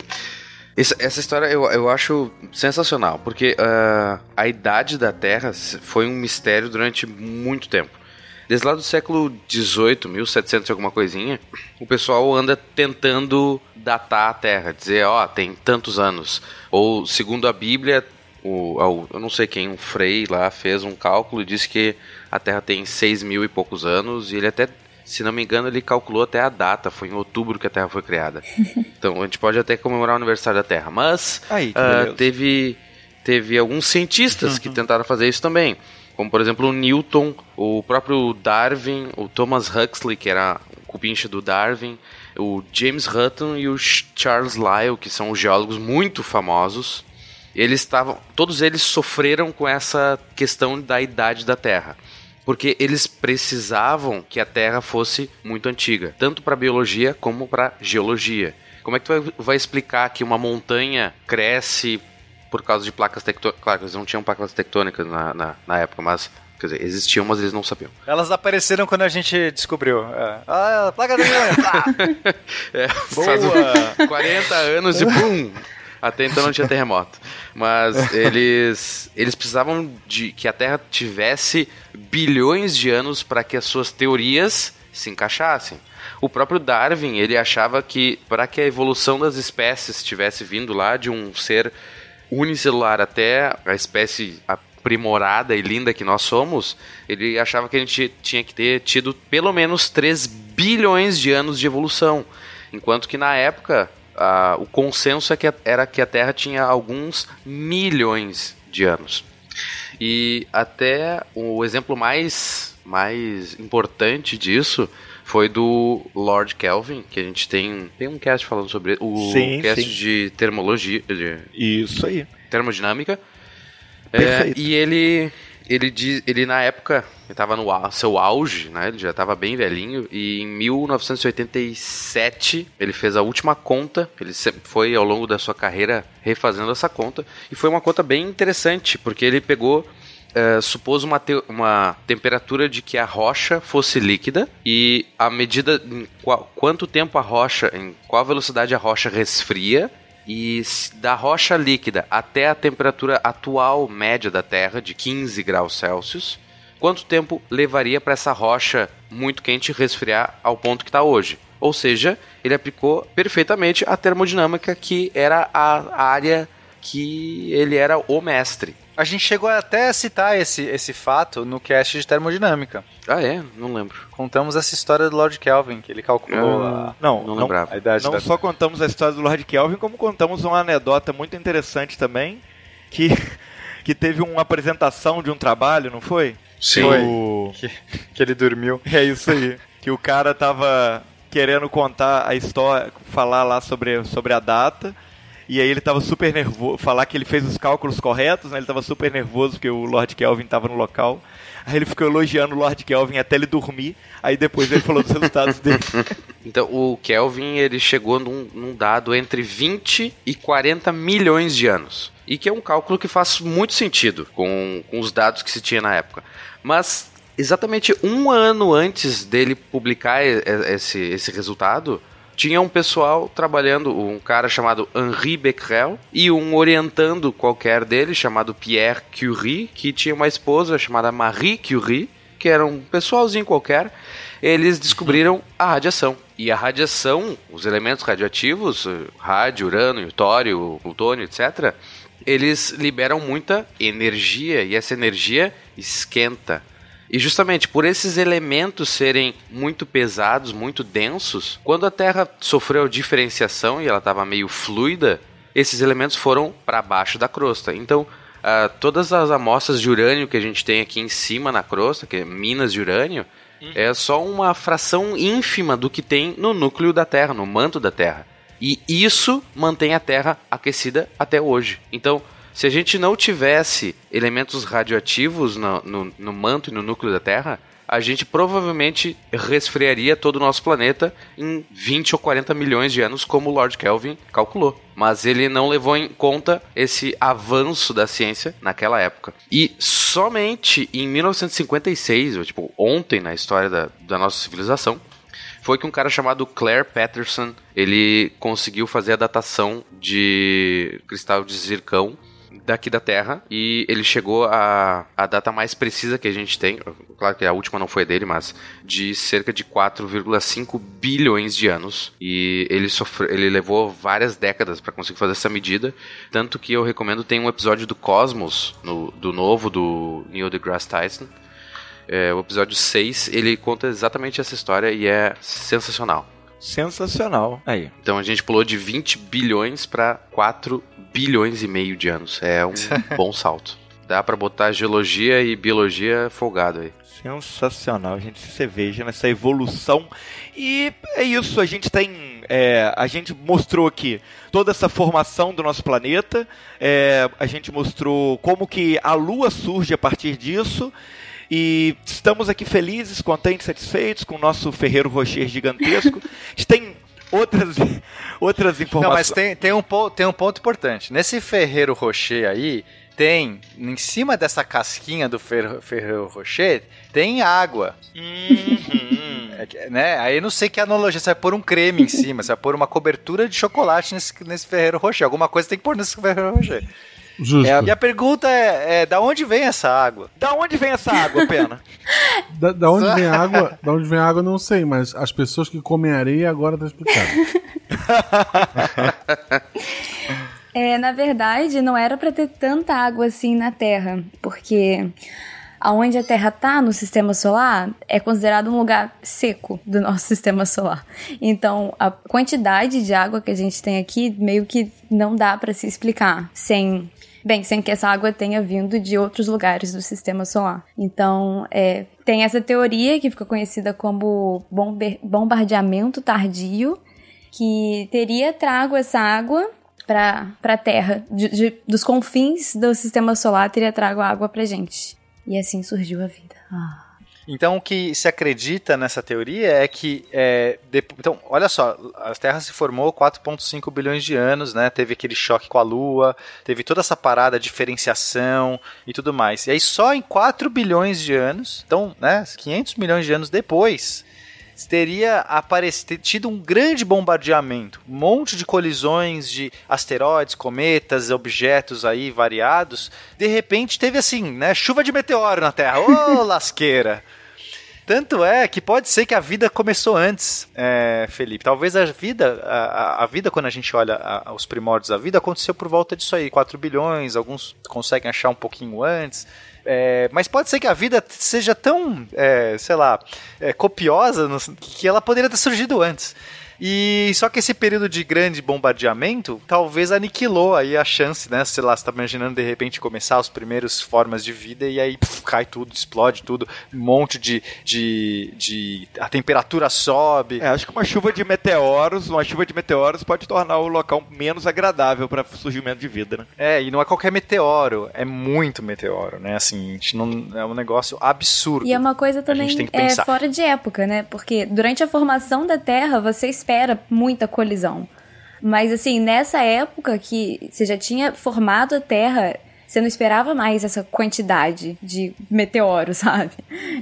essa, essa história eu, eu acho sensacional, porque uh, a idade da Terra foi um mistério durante muito tempo. Desde lá do século dezoito, mil e setecentos e alguma coisinha, o pessoal anda tentando datar a Terra, dizer, ó, oh, tem tantos anos, ou segundo a Bíblia... o, eu não sei quem, um Frei lá fez um cálculo e disse que a Terra tem seis mil e poucos anos, e ele até, se não me engano, ele calculou até a data, foi em outubro que a Terra foi criada. Então a gente pode até comemorar o aniversário da Terra, mas aí, uh, teve, teve alguns cientistas uhum. que tentaram fazer isso também, como por exemplo o Newton, o próprio Darwin, o Thomas Huxley, que era cupincha do Darwin, o James Hutton e o Charles Lyell, que são geólogos muito famosos. Eles estavam, todos eles sofreram com essa questão da idade da Terra, porque eles precisavam que a Terra fosse muito antiga, tanto para biologia como para geologia. Como é que tu vai explicar que uma montanha cresce por causa de placas tectônicas? Claro que eles não tinham placas tectônicas na, na, na época, mas... Quer dizer, existiam, mas eles não sabiam. Elas apareceram quando a gente descobriu. É. Ah, placa da ah. é, boa! quarenta anos e pum! Até então não tinha terremoto. Mas eles, eles precisavam de que a Terra tivesse bilhões de anos para que as suas teorias se encaixassem. O próprio Darwin, ele achava que para que a evolução das espécies tivesse vindo lá de um ser unicelular até a espécie... A primorada e linda que nós somos, ele achava que a gente tinha que ter tido pelo menos três bilhões de anos de evolução, enquanto que na época a, o consenso é que a, era que a Terra tinha alguns milhões de anos. E até o exemplo mais, mais importante disso foi do Lord Kelvin, que a gente tem, tem um cast falando sobre ele, o sim, cast sim. de termologia, de isso aí. termodinâmica. É, e ele, ele, diz, ele na época, ele estava no seu auge, né? Ele já estava bem velhinho, e em mil novecentos e oitenta e sete ele fez a última conta. Ele sempre foi, ao longo da sua carreira, refazendo essa conta, e foi uma conta bem interessante, porque ele pegou, uh, supôs uma, te- uma temperatura de que a rocha fosse líquida, e a medida em qual, quanto tempo a rocha, em qual velocidade a rocha resfria, e da rocha líquida até a temperatura atual média da Terra, de quinze graus Celsius, quanto tempo levaria para essa rocha muito quente resfriar ao ponto que está hoje? Ou seja, ele aplicou perfeitamente a termodinâmica, que era a área que ele era o mestre. A gente chegou até a citar esse, esse fato no cast de termodinâmica. Ah, é? Não lembro. Contamos essa história do Lord Kelvin, que ele calculou... Ah, a... Não, não, lembrava. Não, a idade não da... só contamos a história do Lord Kelvin, como contamos uma anedota muito interessante também, que, que teve uma apresentação de um trabalho, não foi? Sim. Foi. O... Que, que ele dormiu. É isso aí. Que o cara tava querendo contar a história, falar lá sobre, sobre a data... E aí ele tava super nervoso, falar que ele fez os cálculos corretos, né? Ele tava super nervoso porque o Lord Kelvin tava no local. Aí ele ficou elogiando o Lord Kelvin até ele dormir, aí depois ele falou dos resultados dele. Então o Kelvin, ele chegou num, num dado entre vinte e quarenta milhões de anos. E que é um cálculo que faz muito sentido com, com os dados que se tinha na época. Mas exatamente um ano antes dele publicar esse, esse resultado... Tinha um pessoal trabalhando, um cara chamado Henri Becquerel e um orientando qualquer dele chamado Pierre Curie, que tinha uma esposa chamada Marie Curie, que era um pessoalzinho qualquer. Eles descobriram a radiação. E a radiação, os elementos radioativos, rádio, urânio, tório, plutônio, etcétera, eles liberam muita energia e essa energia esquenta. E justamente por esses elementos serem muito pesados, muito densos, quando a Terra sofreu diferenciação e ela estava meio fluida, esses elementos foram para baixo da crosta. Então, uh, todas as amostras de urânio que a gente tem aqui em cima na crosta, que é minas de urânio, hum. é só uma fração ínfima do que tem no núcleo da Terra, no manto da Terra. E isso mantém a Terra aquecida até hoje. Então... Se a gente não tivesse elementos radioativos no, no, no manto e no núcleo da Terra, a gente provavelmente resfriaria todo o nosso planeta em vinte ou quarenta milhões de anos, como o Lord Kelvin calculou. Mas ele não levou em conta esse avanço da ciência naquela época. E somente em mil novecentos e cinquenta e seis, ou tipo ontem na história da, da nossa civilização, foi que um cara chamado Claire Patterson, ele conseguiu fazer a datação de cristal de zircão daqui da Terra, e ele chegou a, a data mais precisa que a gente tem, claro que a última não foi dele, mas de cerca de quatro vírgula cinco bilhões de anos, e ele, sofre, ele levou várias décadas para conseguir fazer essa medida, tanto que eu recomendo, tem um episódio do Cosmos, no, do novo, do Neil deGrasse Tyson, é, o episódio seis, ele conta exatamente essa história e é sensacional. Sensacional. Aí. Então a gente pulou de vinte bilhões para quatro bilhões e meio de anos. É um bom salto. Dá pra botar geologia e biologia folgado aí. Sensacional, gente. Se você veja nessa evolução. E é isso, a gente tem... É, a gente mostrou aqui toda essa formação do nosso planeta. É, a gente mostrou como que a Lua surge a partir disso. E estamos aqui felizes, contentes, satisfeitos com o nosso Ferrero Rocher gigantesco. A gente tem outras, outras informações. Não, mas tem, tem, um, tem um ponto importante. Nesse Ferrero Rocher aí, tem, em cima dessa casquinha do Ferrero, Ferrero Rocher, tem água. Uhum. É, né? Aí não sei que analogia, você vai pôr um creme em cima, você vai pôr uma cobertura de chocolate nesse, nesse Ferrero Rocher. Alguma coisa tem que pôr nesse Ferrero Rocher. É, e a pergunta é, é, da onde vem essa água? Da onde vem essa água, Pena? da, da onde vem a água? Da onde vem a água, não sei, mas as pessoas que comem areia agora tá explicado. é, na verdade, não era para ter tanta água assim na Terra, porque aonde a Terra tá no sistema solar é considerado um lugar seco do nosso sistema solar. Então, a quantidade de água que a gente tem aqui meio que não dá para se explicar sem... Bem, sem que essa água tenha vindo de outros lugares do sistema solar. Então, é, tem essa teoria que fica conhecida como bombe- bombardeamento tardio, que teria trago essa água para a Terra, de, de, dos confins do sistema solar, teria trago a água para gente. E assim surgiu a vida. Ah. Então, o que se acredita nessa teoria é que... É, de, então, olha só, a Terra se formou quatro vírgula cinco bilhões de anos, né? Teve aquele choque com a Lua, teve toda essa parada, diferenciação e tudo mais. E aí, só em quatro bilhões de anos, então, né, quinhentos milhões de anos depois, teria aparecido, tido um grande bombardeamento, um monte de colisões de asteroides, cometas, objetos aí variados. De repente teve assim, né, chuva de meteoro na Terra. Ô, oh, lasqueira! Tanto é que pode ser que a vida começou antes, é, Felipe. Talvez a vida, a, a vida, quando a gente olha a, os primórdios da vida, aconteceu por volta disso aí, quatro bilhões, alguns conseguem achar um pouquinho antes. É, mas pode ser que a vida seja tão, é, sei lá, é, copiosa no, que ela poderia ter surgido antes. E só que esse período de grande bombardeamento talvez aniquilou aí a chance, né? Sei lá, você tá imaginando de repente começar as primeiras formas de vida e aí puf, cai tudo, explode tudo, um monte de, de, de... a temperatura sobe. É, acho que uma chuva de meteoros, uma chuva de meteoros pode tornar o local menos agradável para surgimento de vida, né? É, e não é qualquer meteoro, é muito meteoro, né? Assim, a gente não, é um negócio absurdo. E é uma coisa também, a gente tem que pensar, é fora de época, né? Porque durante a formação da Terra, vocês espera muita colisão. Mas assim, nessa época que você já tinha formado a Terra, você não esperava mais essa quantidade de meteoros, sabe?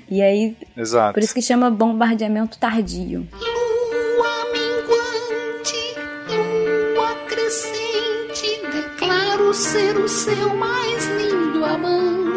E aí, exato, por isso que chama bombardeamento tardio. Lua minguante, lua crescente, declaro ser o seu mais lindo amante.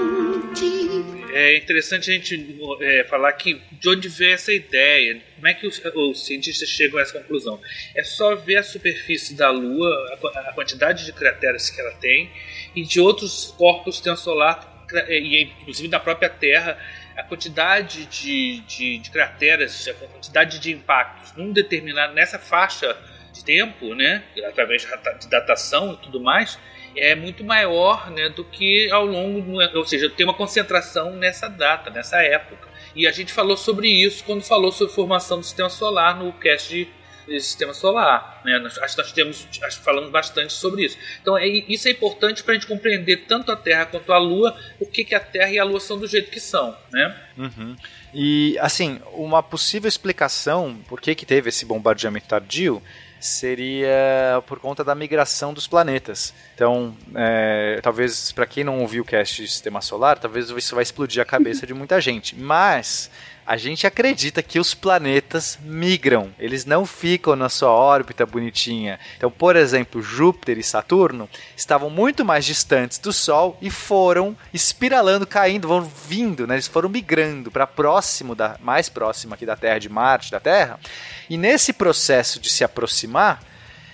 É interessante a gente é, falar que de onde veio essa ideia, como é que os, os cientistas chegam a essa conclusão. É só ver a superfície da Lua, a, a quantidade de crateras que ela tem, e de outros corpos do sistema solar, e inclusive da própria Terra, a quantidade de, de, de crateras, a quantidade de impactos num determinado, nessa faixa de tempo, né, através de datação e tudo mais, é muito maior, né, do que ao longo, do, ou seja, tem uma concentração nessa data, nessa época. E a gente falou sobre isso quando falou sobre formação do sistema solar no cast de, de sistema solar, né? Nós, acho que nós temos, acho, falamos bastante sobre isso. Então é, isso é importante para a gente compreender tanto a Terra quanto a Lua, por que a Terra e a Lua são do jeito que são, né? Uhum. E assim, uma possível explicação por que que teve esse bombardeamento tardio seria por conta da migração dos planetas. Então, é, talvez, para quem não ouviu o cast de Sistema Solar, talvez isso vai explodir a cabeça de muita gente. Mas a gente acredita que os planetas migram. Eles não ficam na sua órbita bonitinha. Então, por exemplo, Júpiter e Saturno estavam muito mais distantes do Sol e foram espiralando, caindo, vão vindo, né? Eles foram migrando para próximo, da, mais próximo aqui da Terra, de Marte, da Terra. E nesse processo de se aproximar,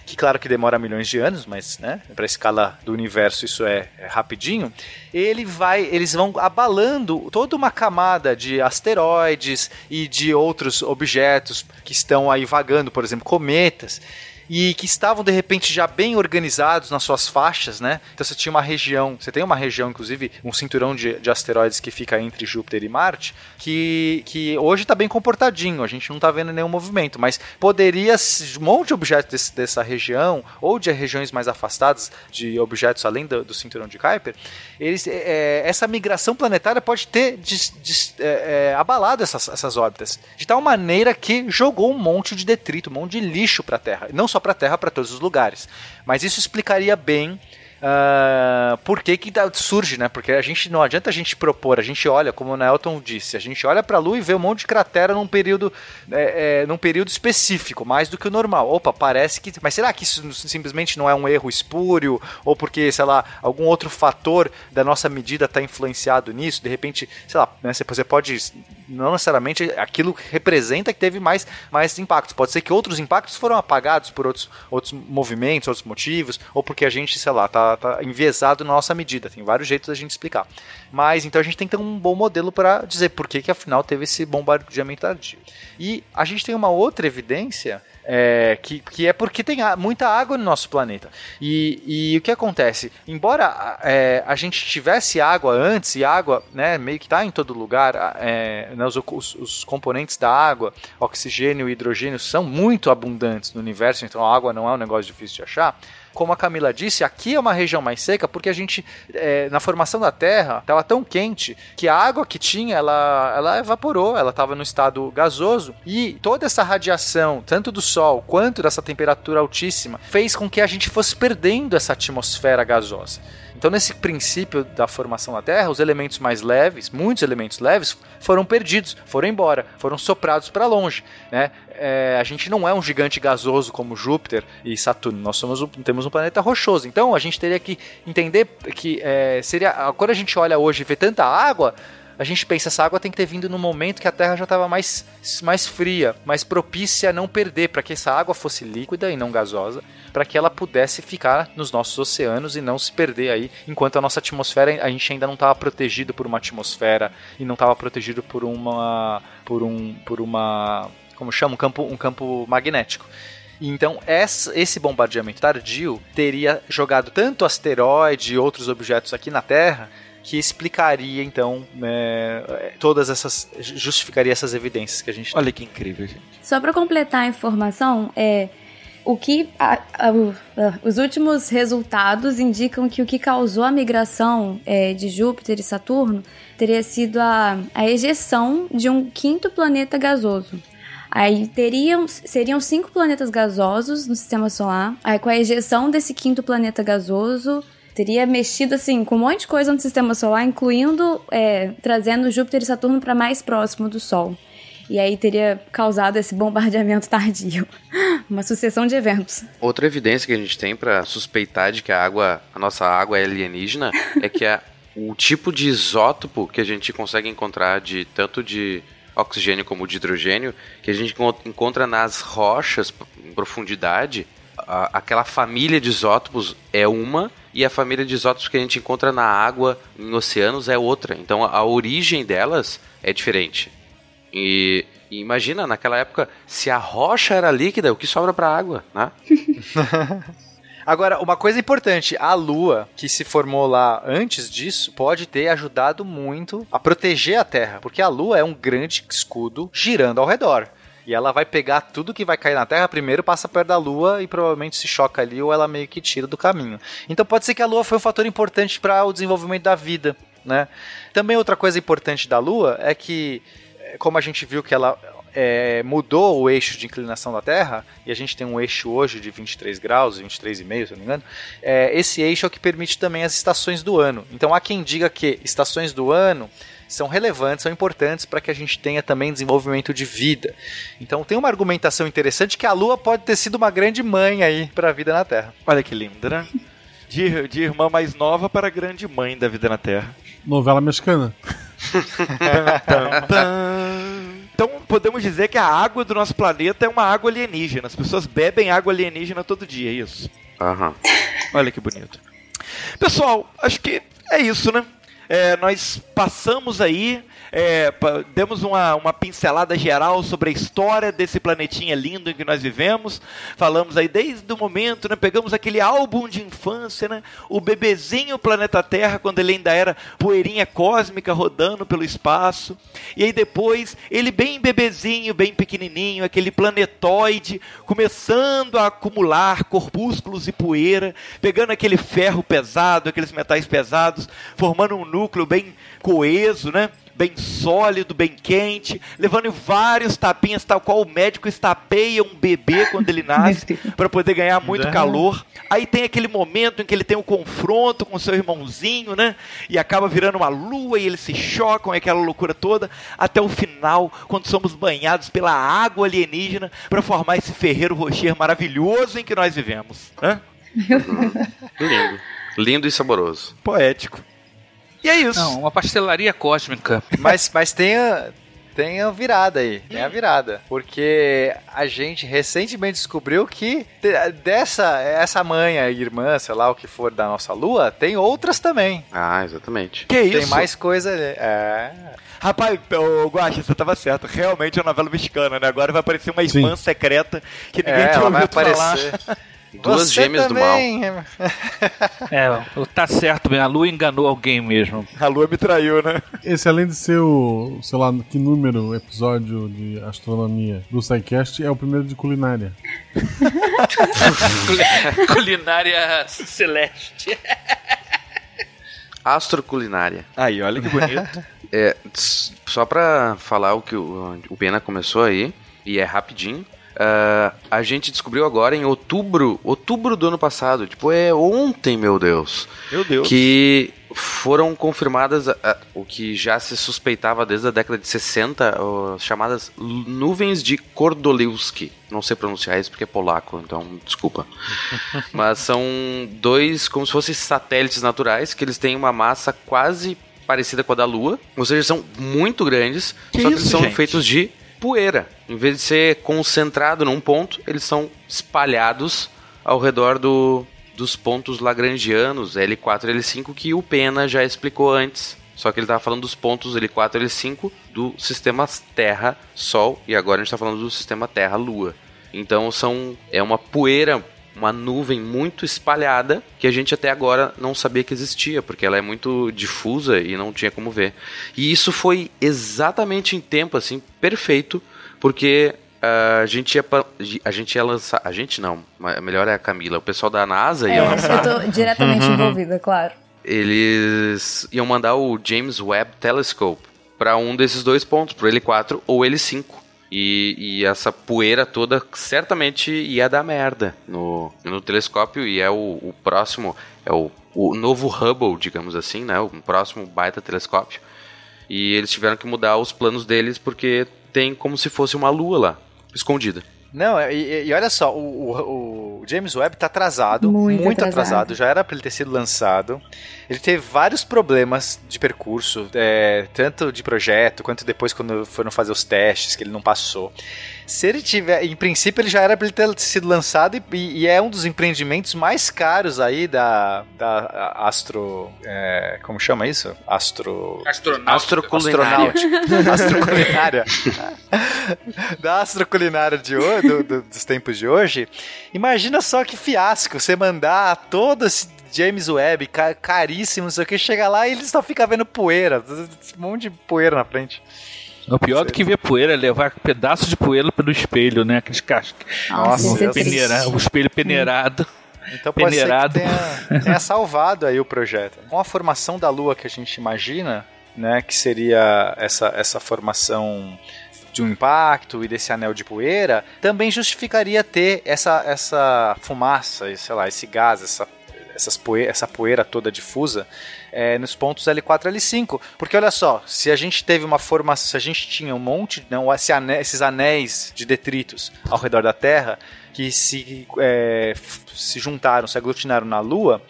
que claro que demora milhões de anos, mas né, para a escala do universo isso é, é rapidinho, ele vai, eles vão abalando toda uma camada de asteroides e de outros objetos que estão aí vagando, por exemplo, cometas, e que estavam de repente já bem organizados nas suas faixas, né? Então você tinha uma região, você tem uma região, inclusive um cinturão de, de asteroides que fica entre Júpiter e Marte, que, que hoje está bem comportadinho, a gente não está vendo nenhum movimento, mas poderia um monte de objetos desse, dessa região, ou de regiões mais afastadas de objetos além do, do cinturão de Kuiper, eles, é, essa migração planetária pode ter des, des, é, é, abalado essas, essas órbitas, de tal maneira que jogou um monte de detrito, um monte de lixo para a Terra, não só só para a Terra, para todos os lugares. Mas isso explicaria bem uh, por que que surge, né? Porque a gente, não adianta a gente propor, a gente olha, como o Naelton disse, a gente olha para a Lua e vê um monte de cratera num período, é, é, num período específico, mais do que o normal. Opa, parece que... Mas será que isso simplesmente não é um erro espúrio? Ou porque, sei lá, algum outro fator da nossa medida está influenciado nisso? De repente, sei lá, né? Você pode... Não necessariamente aquilo representa que teve mais, mais impactos. Pode ser que outros impactos foram apagados por outros, outros movimentos, outros motivos, ou porque a gente, sei lá, tá, tá enviesado na nossa medida. Tem vários jeitos da gente explicar. Mas, então, a gente tem que ter um bom modelo para dizer por que, que, afinal, teve esse bombardeamento tardio. E a gente tem uma outra evidência... É, que, que é porque tem muita água no nosso planeta. E, e o que acontece? Embora é, a gente tivesse água antes, e água né, meio que está em todo lugar, é, né, os, os, os componentes da água, oxigênio e hidrogênio, são muito abundantes no universo, então a água não é um negócio difícil de achar. Como a Camila disse, aqui é uma região mais seca porque a gente, é, na formação da Terra, estava tão quente que a água que tinha, ela, ela evaporou, ela estava no estado gasoso e toda essa radiação, tanto do Sol quanto dessa temperatura altíssima, fez com que a gente fosse perdendo essa atmosfera gasosa. Então, nesse princípio da formação da Terra, os elementos mais leves, muitos elementos leves, foram perdidos, foram embora, foram soprados para longe, né? É, a gente não é um gigante gasoso como Júpiter e Saturno, nós somos um, temos um planeta rochoso, então a gente teria que entender que é, seria, quando a gente olha hoje e vê tanta água, a gente pensa, essa água tem que ter vindo no momento que a Terra já estava mais, mais fria, mais propícia a não perder, para que essa água fosse líquida e não gasosa, para que ela pudesse ficar nos nossos oceanos e não se perder aí, enquanto a nossa atmosfera, a gente ainda não estava protegido por uma atmosfera e não estava protegido por uma... por um... por uma... como chama, um campo, um campo magnético. Então, esse bombardeamento tardio teria jogado tanto asteroide e outros objetos aqui na Terra que explicaria, então, é, todas essas... justificaria essas evidências que a gente tem. Olha que incrível, gente. Só para completar a informação, é, o que a, a, os últimos resultados indicam que o que causou a migração é, de Júpiter e Saturno teria sido a, a ejeção de um quinto planeta gasoso. Aí teriam, seriam cinco planetas gasosos no sistema solar. Aí com a ejeção desse quinto planeta gasoso, teria mexido assim com um monte de coisa no sistema solar, incluindo é, trazendo Júpiter e Saturno para mais próximo do Sol. E aí teria causado esse bombardeamento tardio. Uma sucessão de eventos. Outra evidência que a gente tem para suspeitar de que a água, a nossa água é alienígena é que a, o tipo de isótopo que a gente consegue encontrar de tanto de... oxigênio como de hidrogênio, que a gente encontra nas rochas em profundidade, a, aquela família de isótopos é uma, e a família de isótopos que a gente encontra na água, em oceanos, é outra. Então a, a origem delas é diferente. E, e imagina, naquela época, se a rocha era líquida, o que sobra para a água, né? Agora, uma coisa importante, a Lua, que se formou lá antes disso, pode ter ajudado muito a proteger a Terra, porque a Lua é um grande escudo girando ao redor. E ela vai pegar tudo que vai cair na Terra, primeiro passa perto da Lua e provavelmente se choca ali ou ela meio que tira do caminho. Então pode ser que a Lua foi um fator importante para o desenvolvimento da vida, né? Também outra coisa importante da Lua é que, como a gente viu que ela... É, mudou o eixo de inclinação da Terra, e a gente tem um eixo hoje de vinte e três graus, vinte e três vírgula cinco, se eu não me engano, é, esse eixo é o que permite também as estações do ano. Então há quem diga que estações do ano são relevantes, são importantes para que a gente tenha também desenvolvimento de vida. Então tem uma argumentação interessante que a Lua pode ter sido uma grande mãe aí para a vida na Terra. Olha que lindo, né? De, de irmã mais nova para a grande mãe da vida na Terra. Novela mexicana. Então podemos dizer que a água do nosso planeta é uma água alienígena. As pessoas bebem água alienígena todo dia, é isso? Aham. Uhum. Olha que bonito. Pessoal, acho que é isso, né? É, nós passamos aí, é, demos uma, uma pincelada geral sobre a história desse planetinha lindo em que nós vivemos. Falamos aí desde o momento, né, pegamos aquele álbum de infância, né, o bebezinho planeta Terra, quando ele ainda era poeirinha cósmica rodando pelo espaço. E aí depois, ele bem bebezinho, bem pequenininho, aquele planetoide, começando a acumular corpúsculos e poeira, pegando aquele ferro pesado, aqueles metais pesados, formando um núcleo bem coeso, né? Bem sólido, bem quente, levando vários tapinhas, tal qual o médico estapeia um bebê quando ele nasce, para poder ganhar muito calor. Aí tem aquele momento em que ele tem um confronto com seu irmãozinho, né? E acaba virando uma lua, e eles se chocam, é aquela loucura toda, até o final, quando somos banhados pela água alienígena, para formar esse Ferrero Rocher maravilhoso em que nós vivemos. Hã? Lindo. Lindo e saboroso. Poético. E é isso. Não, uma pastelaria cósmica. Mas, mas tem, a, tem a virada aí. Tem a virada. Porque a gente recentemente descobriu que te, dessa essa mãe, a irmã, sei lá o que for da nossa Lua, tem outras também. Ah, exatamente. Que tem isso? Tem mais coisa ali. É. Rapaz, ô, Guaxa, você tava certo. Realmente é uma novela mexicana, né? Agora vai aparecer uma irmã Sim. secreta que ninguém é, tinha ouvido vai aparecer. Falar. Duas Você gêmeas também. Do mal. É, tá certo, a Lua enganou alguém mesmo. A Lua me traiu, né? Esse, além de ser o, sei lá, que número episódio de astronomia do SciCast, é o primeiro de culinária. Culinária celeste. Astroculinária. Aí, olha que bonito. É, só pra falar o que o, o Pena começou aí, e é rapidinho. Uh, a gente descobriu agora em outubro, outubro do ano passado, tipo, é ontem, meu Deus, meu Deus. que foram confirmadas a, a, o que já se suspeitava desde a década de sessenta, as chamadas nuvens de Kordolewski. Não sei pronunciar isso porque é polaco, então desculpa. Mas são dois, como se fossem satélites naturais, que eles têm uma massa quase parecida com a da Lua, ou seja, são muito grandes, que só isso, que eles são gente? feitos de poeira. Em vez de ser concentrado num ponto, eles são espalhados ao redor do, dos pontos lagrangianos, L quatro e L cinco, que o Pena já explicou antes. Só que ele estava falando dos pontos L quatro e L cinco do sistema Terra-Sol, e agora a gente está falando do sistema Terra-Lua. Então são, é uma poeira, uma nuvem muito espalhada, que a gente até agora não sabia que existia, porque ela é muito difusa e não tinha como ver. E isso foi exatamente em tempo, assim, perfeito, porque uh, a gente ia a gente ia lançar, a gente não, melhor é a Camila, o pessoal da NASA ia é, lançar. Eu tô diretamente envolvida, claro. Eles iam mandar o James Webb Telescope para um desses dois pontos, pro L quatro ou L cinco. E, e essa poeira toda certamente ia dar merda no, no telescópio, e é o, o próximo, é o, o novo Hubble, digamos assim, né? O próximo baita telescópio. E eles tiveram que mudar os planos deles porque tem como se fosse uma lua lá, escondida. Não, e, e olha só, o, o, o James Webb tá atrasado, muito, muito atrasado. atrasado, já era para ele ter sido lançado. Ele teve vários problemas de percurso, é, tanto de projeto, quanto depois quando foram fazer os testes, que ele não passou. Se ele tiver, em princípio ele já era para ele ter sido lançado, e, e é um dos empreendimentos mais caros aí da, da Astro... É, como chama isso? Astro... Astroculinária. Astroculinária. Da astroculinária de hoje, do, do, dos tempos de hoje. Imagina só que fiasco você mandar todo esse James Webb, caríssimo, não sei o que, chega lá e ele só fica vendo poeira, um monte de poeira na frente. O pior do que ver poeira é levar pedaços de poeira pelo espelho, né? Aqueles cascos. Nossa, peneira, o espelho peneirado. Então pode peneirado. ser que tenha, tenha salvado aí o projeto. Com a formação da Lua que a gente imagina, né? Que seria essa, essa formação de um impacto e desse anel de poeira, também justificaria ter essa, essa fumaça, sei lá, esse gás, essa essas poe- essa poeira toda difusa, é, nos pontos L quatro e L cinco. Porque olha só, se a gente teve uma formação, se a gente tinha um monte, não, esse ane- esses anéis de detritos ao redor da Terra, que se, é, se juntaram, se aglutinaram na Lua,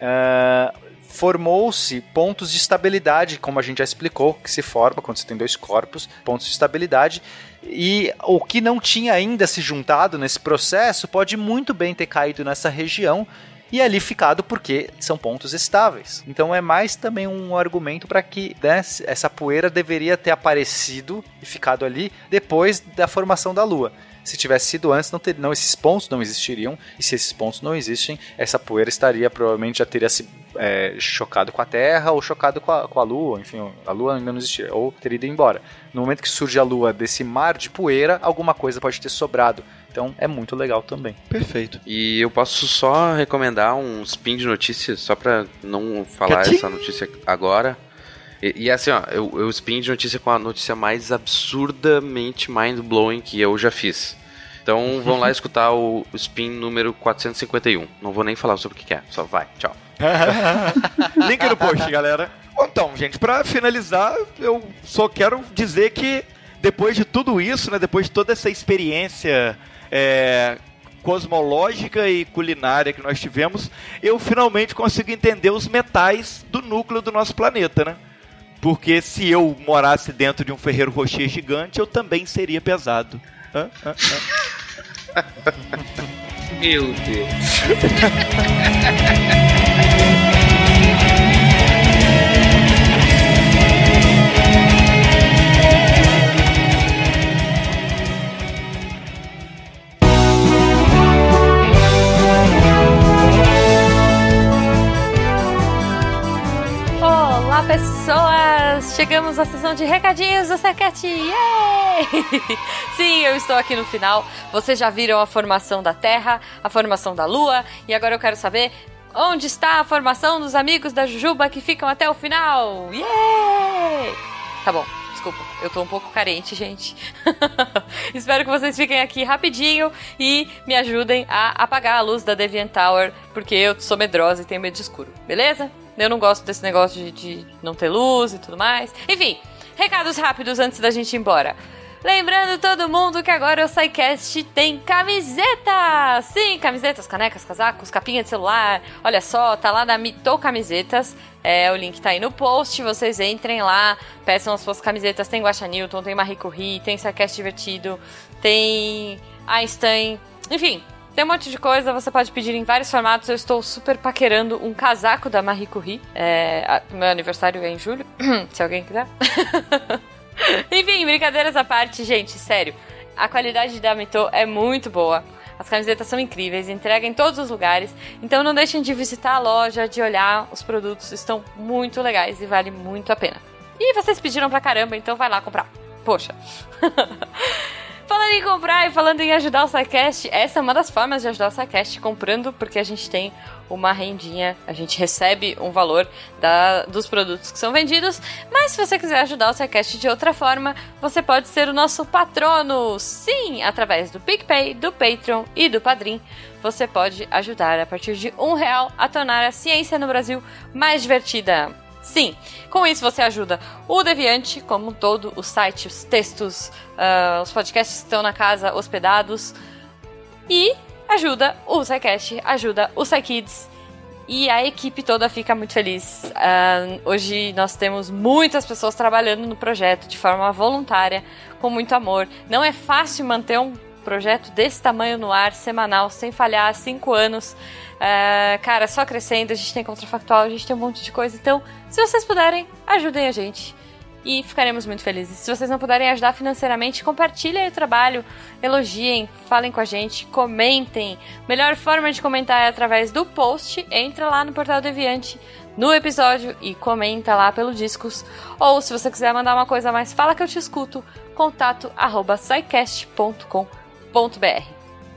uh, formou-se pontos de estabilidade, como a gente já explicou, que se forma quando você tem dois corpos, pontos de estabilidade, e o que não tinha ainda se juntado nesse processo pode muito bem ter caído nessa região e ali ficado, porque são pontos estáveis. Então é mais também um argumento para que, né, essa poeira deveria ter aparecido e ficado ali depois da formação da Lua. Se tivesse sido antes, não ter, não, esses pontos não existiriam, e se esses pontos não existem, essa poeira estaria, provavelmente já teria se é, chocado com a Terra, ou chocado com a, com a Lua, enfim, a Lua ainda não existia, ou teria ido embora. No momento que surge a Lua desse mar de poeira, alguma coisa pode ter sobrado. Então é muito legal também. Perfeito. E eu posso só recomendar um spin de notícias, só para não falar Catim. essa notícia agora. E, e assim, ó, eu, eu spin de notícia com a notícia mais absurdamente mind-blowing que eu já fiz. Então vão lá escutar o spin número quatrocentos e cinquenta e um. Não vou nem falar sobre o que é, só vai, tchau. Link no post, galera. Então, gente, pra finalizar, eu só quero dizer que depois de tudo isso, né, depois de toda essa experiência é, cosmológica e culinária que nós tivemos, eu finalmente consigo entender os metais do núcleo do nosso planeta, né? Porque se eu morasse dentro de um Ferrero Rocher gigante, eu também seria pesado. Hã? Hã? Hã? Meu Deus. Olá, pessoas! Chegamos à sessão de recadinhos do SciCast! Sim, eu estou aqui no final. Vocês já viram a formação da Terra, a formação da Lua, e agora eu quero saber onde está a formação dos amigos da Jujuba que ficam até o final! Yay! Tá bom, desculpa, eu tô um pouco carente, gente. Espero que vocês fiquem aqui rapidinho e me ajudem a apagar a luz da Deviant Tower, porque eu sou medrosa e tenho medo de escuro, beleza? Eu não gosto desse negócio de, de não ter luz e tudo mais. Enfim, recados rápidos antes da gente ir embora. Lembrando todo mundo que agora o SciCast tem camisetas! Sim, camisetas, canecas, casacos, capinha de celular. Olha só, tá lá na Mitou Camisetas. É, o link tá aí no post, vocês entrem lá, peçam as suas camisetas. Tem Guaxa Newton, tem Marie Curie, tem SciCast Divertido, tem Einstein, enfim... Tem um monte de coisa, você pode pedir em vários formatos. Eu estou super paquerando um casaco da Marie Curie. É, a, meu aniversário é em julho, se alguém quiser. Enfim, brincadeiras à parte, gente, sério. A qualidade da Mito é muito boa. As camisetas são incríveis, entrega em todos os lugares. Então não deixem de visitar a loja, de olhar os produtos. Estão muito legais e vale muito a pena. E vocês pediram pra caramba, então vai lá comprar. Poxa. Falando em comprar e falando em ajudar o SciCast, essa é uma das formas de ajudar o SciCast, comprando, porque a gente tem uma rendinha, a gente recebe um valor da, dos produtos que são vendidos, mas se você quiser ajudar o SciCast de outra forma, você pode ser o nosso patrono, sim, através do PicPay, do Patreon e do Padrim. Você pode ajudar a partir de um real a tornar a ciência no Brasil mais divertida. Sim, com isso você ajuda o Deviante, como um todo, o site, os textos, uh, os podcasts que estão na casa hospedados, e ajuda o SciCast, ajuda o SciKids, e a equipe toda fica muito feliz. Uh, hoje nós temos muitas pessoas trabalhando no projeto de forma voluntária, com muito amor. Não é fácil manter um projeto desse tamanho no ar, semanal, sem falhar, há cinco anos. Uh, cara, só crescendo, a gente tem contrafactual, a gente tem um monte de coisa. Então, se vocês puderem, ajudem a gente e ficaremos muito felizes. Se vocês não puderem ajudar financeiramente, compartilhem o trabalho, elogiem, falem com a gente, comentem. Melhor forma de comentar é através do post. Entra lá no Portal Deviante, no episódio, e comenta lá pelo Discos. Ou se você quiser mandar uma coisa mais, fala que eu te escuto, contato arroba scicast ponto com ponto br.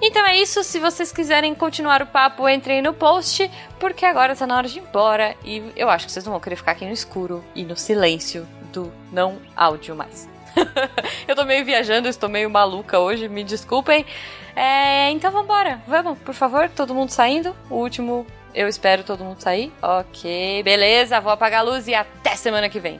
Então é isso, se vocês quiserem continuar o papo, entrem no post, porque agora tá na hora de ir embora e eu acho que vocês não vão querer ficar aqui no escuro e no silêncio do não áudio mais. Eu tô meio viajando, estou meio maluca hoje, me desculpem. É, então vambora, vamos, por favor, todo mundo saindo, o último Eu espero todo mundo sair. Ok, beleza. Vou apagar a luz e até semana que vem.